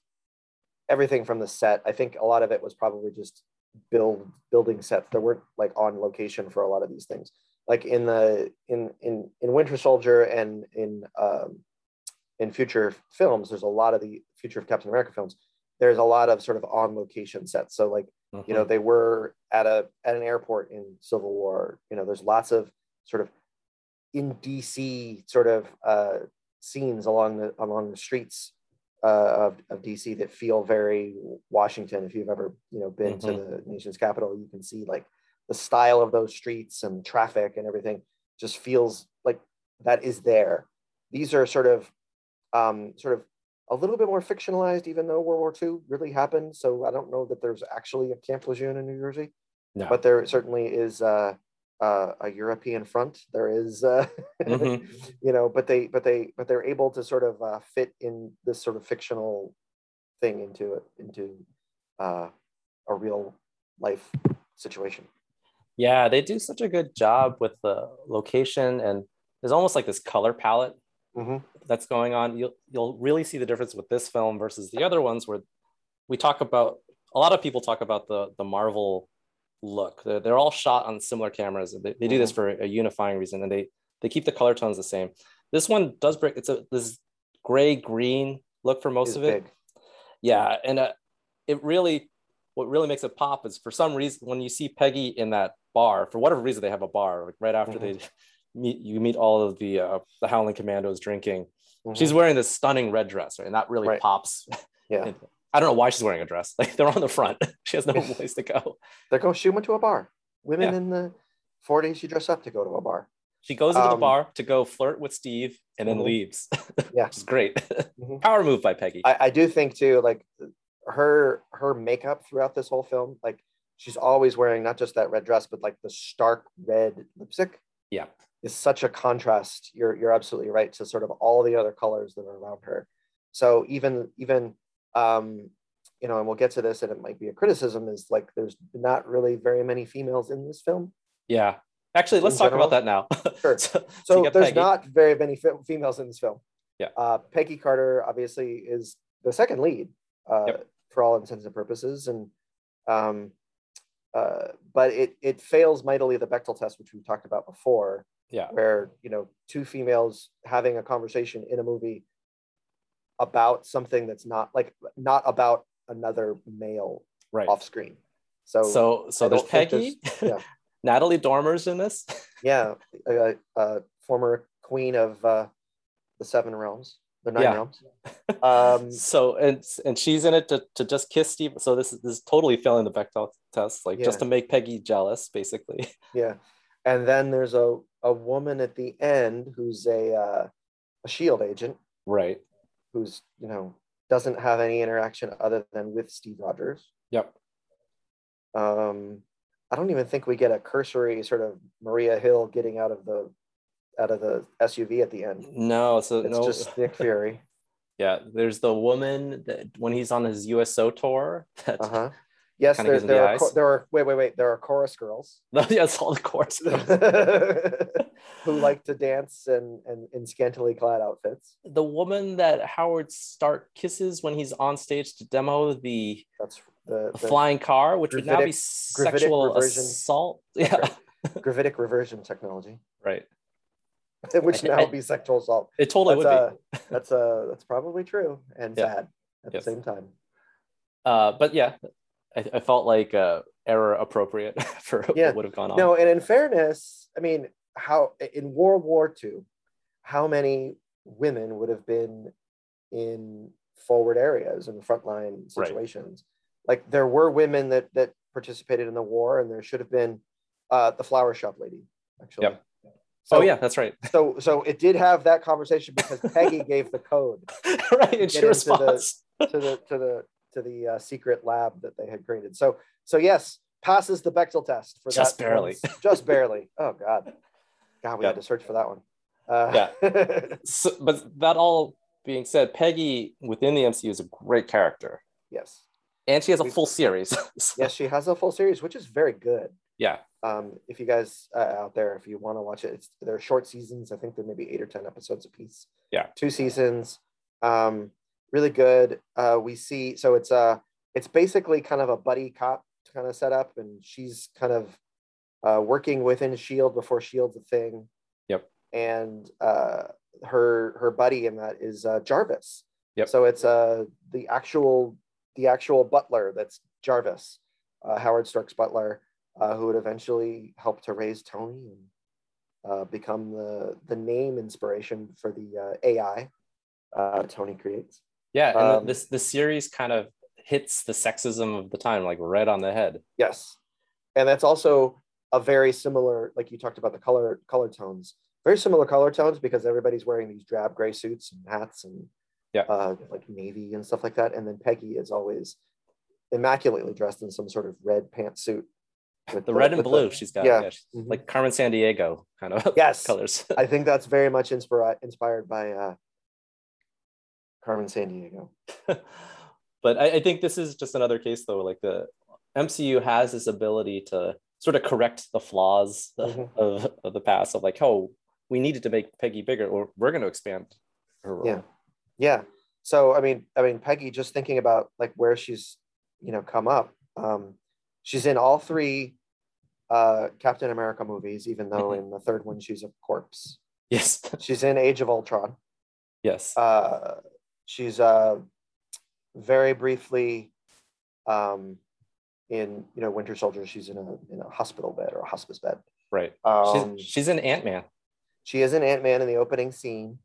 everything from the set. I think a lot of it was probably just building sets. There weren't like on location for a lot of these things. Like in Winter Soldier and in future films, there's a lot of the future of Captain America films. there's a lot of sort of on location sets. So like, mm-hmm. you know, they were at an airport in Civil War. You know, there's lots of sort of in DC sort of scenes along the streets of DC that feel very Washington. If you've ever, you know, been mm-hmm. to the nation's capital, you can see like the style of those streets and traffic and everything just feels like that is there. These are sort of a little bit more fictionalized, even though World War II really happened. So I don't know that there's actually a Camp Lejeune in New Jersey, no. but there certainly is a European front. There is, mm-hmm. you know, but they're able to sort of fit in this sort of fictional thing into a real life situation. Yeah, they do such a good job with the location, and there's almost like this color palette mm-hmm. that's going on. You'll really see the difference with this film versus the other ones, where we talk about, a lot of people talk about the Marvel look. They're all shot on similar cameras. They do this for a unifying reason, and they keep the color tones the same. This one does break. It's this gray green look for most of it. Big. Yeah, and what really makes it pop is, for some reason, when you see Peggy in that bar, for whatever reason, they have a bar like right after mm-hmm. you meet all of the Howling Commandos drinking. Mm-hmm. She's wearing this stunning red dress, right? And that really pops. Yeah, I don't know why she's wearing a dress. Like, they're on the front. She has no place to go. They're going. She went to a bar. Women in the 40s, you dress up to go to a bar. She goes into the bar to go flirt with Steve and then leaves. Yeah, it's great. Mm-hmm. Power move by Peggy. I do think too, like, her makeup throughout this whole film, like, she's always wearing not just that red dress, but like the stark red lipstick. Yeah, is such a contrast. You're absolutely right, to sort of all the other colors that are around her. So even you know, and we'll get to this, and it might be a criticism, is like there's not really very many females in this film. Yeah, actually, let's talk about that now. Sure. So there's Peggy. Not very many females in this film. Yeah, Peggy Carter obviously is the second lead. For all intents and purposes, and but it fails mightily the Bechdel test, which we talked about before. Yeah, where, you know, two females having a conversation in a movie about something that's not about another male off screen. So there's Peggy, Natalie Dormer's in this. Yeah, former queen of the Seven Realms. The Nine Realms. So and she's in it to just kiss Steve. So this is totally failing the Bechdel test, like just to make Peggy jealous, basically. Yeah, and then there's a woman at the end who's a S.H.I.E.L.D. agent, right? Who's, you know, doesn't have any interaction other than with Steve Rogers. Yep. I don't even think we get a cursory sort of Maria Hill getting out of the SUV at the end. No, it's just Nick Fury. Yeah, there's the woman that when he's on his USO tour. Yes, there are. Wait. There are chorus girls. Yes, all the chorus girls who like to dance and in scantily clad outfits. The woman that Howard Stark kisses when he's on stage to demo the flying car, which would now be sexual assault. Yeah, gravitic reversion technology. Right. Which now would be sexual assault. It totally would be. That's probably true and sad at the same time. But yeah, I felt like error appropriate for what would have gone on. No, and in fairness, I mean, how in World War II, how many women would have been in forward areas and frontline situations? Right. Like, there were women that participated in the war, and there should have been the flower shop lady, actually. Yep. So, that's right. So it did have that conversation because Peggy gave the code, right? And she responds to the secret lab that they had created. So yes, passes the Bechdel test for just that barely, just barely. Oh God, we had to search for that one. So, but that all being said, Peggy within the MCU is a great character. Yes, and she has a full series. Yes, she has a full series, which is very good. Yeah. If you guys out there, if you want to watch it, they're short seasons. I think they're maybe 8 or 10 episodes a piece. Yeah. 2 seasons. Really good. We see, so it's basically kind of a buddy cop kind of setup, and she's kind of working within S.H.I.E.L.D. before S.H.I.E.L.D.'s a thing. Yep. And her buddy in that is Jarvis. Yep. So it's the actual the actual butler, that's Jarvis, Howard Stark's butler, who would eventually help to raise Tony and become the name inspiration for the AI Tony creates. Yeah, and the series kind of hits the sexism of the time, like right on the head. Yes, and that's also a very similar, like you talked about the color tones, very similar color tones, because everybody's wearing these drab gray suits and hats and like navy and stuff like that. And then Peggy is always immaculately dressed in some sort of red pantsuit. The red and blue she's got, mm-hmm. like Carmen Sandiego kind of colors. I think that's very much inspired by Carmen Sandiego. But I think this is just another case, though, like the MCU has this ability to sort of correct the flaws mm-hmm. of the past, of like, oh, we needed to make Peggy bigger, or we're going to expand her role. Yeah. So, I mean, Peggy, just thinking about like where she's, come up, she's in all three Captain America movies, even though mm-hmm. in the third one, she's a corpse. Yes. She's in Age of Ultron. Yes. She's very briefly in, Winter Soldier. She's in a hospital bed or a hospice bed. Right. She's in Ant-Man. She is in Ant-Man in the opening scene.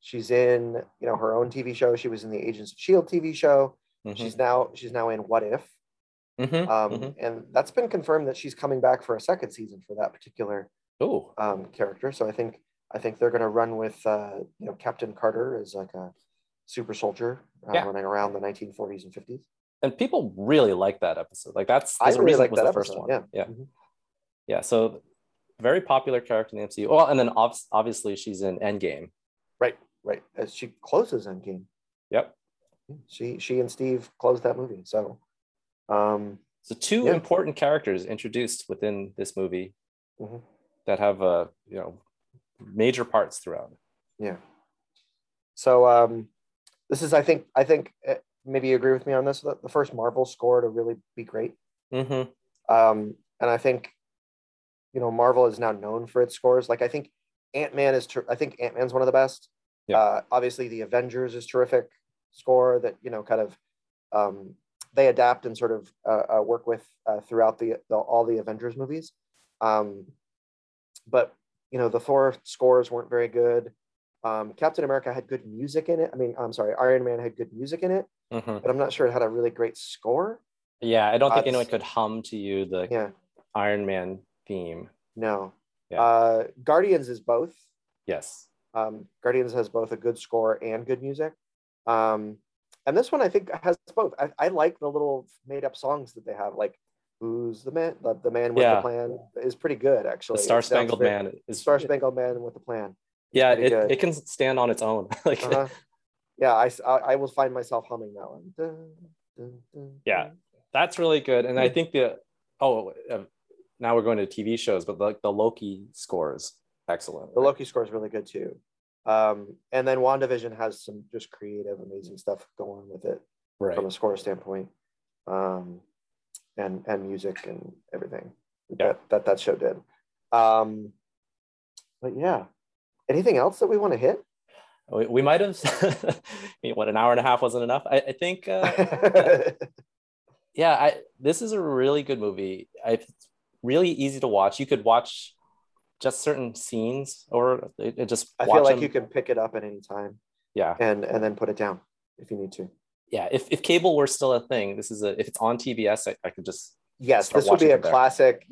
She's in, her own TV show. She was in the Agents of S.H.I.E.L.D. TV show. Mm-hmm. She's now in What If. Mm-hmm, and that's been confirmed that she's coming back for a second season for that particular character. So I think they're going to run with Captain Carter as like a super soldier running around the 1940s and 50s. And people really like that episode. Like that's the reason it was the first one. Yeah. Mm-hmm. Yeah. So very popular character in the MCU. Well, and then obviously she's in Endgame. Right. As she closes Endgame. Yep. She and Steve closed that movie. So. So two important characters introduced within this movie mm-hmm. that have major parts throughout. Yeah. So this is I think maybe you agree with me on this, the first Marvel score to really be great. Mm-hmm. And I think Marvel is now known for its scores. Like I think Ant-Man is. I think Ant-Man's one of the best. Yeah. Obviously, the Avengers is terrific score that kind of. They adapt and sort of work with throughout all the Avengers movies. But, the Thor scores weren't very good. Captain America had good music in it. Iron Man had good music in it, mm-hmm. but I'm not sure it had a really great score. Yeah, I don't think anyone could hum to you the Iron Man theme. No. Yeah. Guardians is both. Yes. Guardians has both a good score and good music. And this one, I think, has both. I like the little made-up songs that they have, like "Who's the Man?" The Man with the Plan is pretty good, actually. The Star Spangled Man is Star Spangled Man with the Plan. Yeah, it can stand on its own. Like, uh-huh. Yeah, I will find myself humming that one. Dun, dun, dun. Yeah, that's really good. And I think now we're going to TV shows, but like the Loki score is excellent. The Loki score is really good too. And then WandaVision has some just creative, amazing stuff going with it from a score standpoint, and music and everything that show did. But yeah, anything else that we want to hit? We might have. An hour and a half wasn't enough. I think. This is a really good movie. It's really easy to watch. You could watch just certain scenes, or I feel like them. You can pick it up at any time. Yeah. And then put it down if you need to. Yeah. If cable were still a thing, if it's on TBS, I could just. Yes. This would be a classic,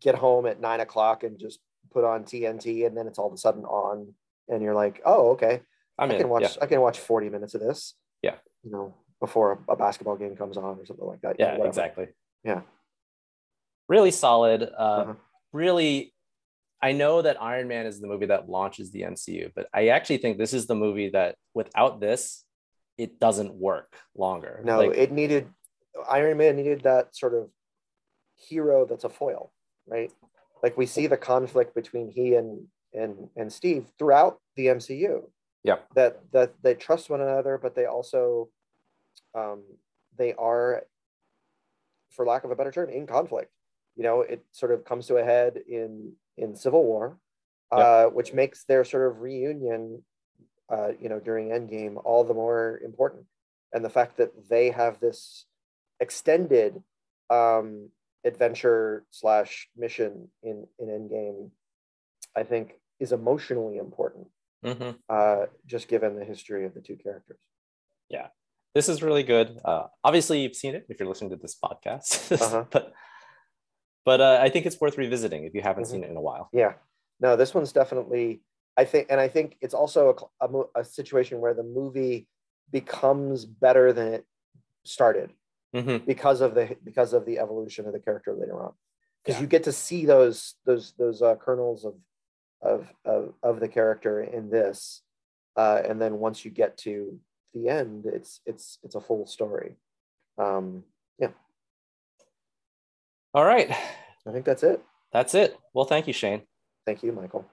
get home at 9:00 and just put on TNT, and then it's all of a sudden on and you're like, oh, okay. I can watch 40 minutes of this. Yeah. Before a basketball game comes on or something like that. Yeah, exactly. Yeah. Really solid. Really, I know that Iron Man is the movie that launches the MCU, but I actually think this is the movie that without this, it doesn't work longer. No, Iron Man needed that sort of hero that's a foil, right? Like we see the conflict between he and Steve throughout the MCU. Yeah. That they trust one another, but they also, they are, for lack of a better term, in conflict. It sort of comes to a head in Civil War, which makes their sort of reunion during Endgame, all the more important. And the fact that they have this extended adventure slash mission in Endgame, I think, is emotionally important, mm-hmm. Just given the history of the two characters. Yeah, this is really good. Obviously, you've seen it if you're listening to this podcast, uh-huh. but I think it's worth revisiting if you haven't mm-hmm. seen it in a while. Yeah, no, this one's definitely, I think it's also a situation where the movie becomes better than it started mm-hmm. because of the evolution of the character later on, because yeah. you get to see those kernels of the character in this, and then once you get to the end, it's a full story. Yeah. All right. I think that's it. Well, thank you, Shane. Thank you, Michael.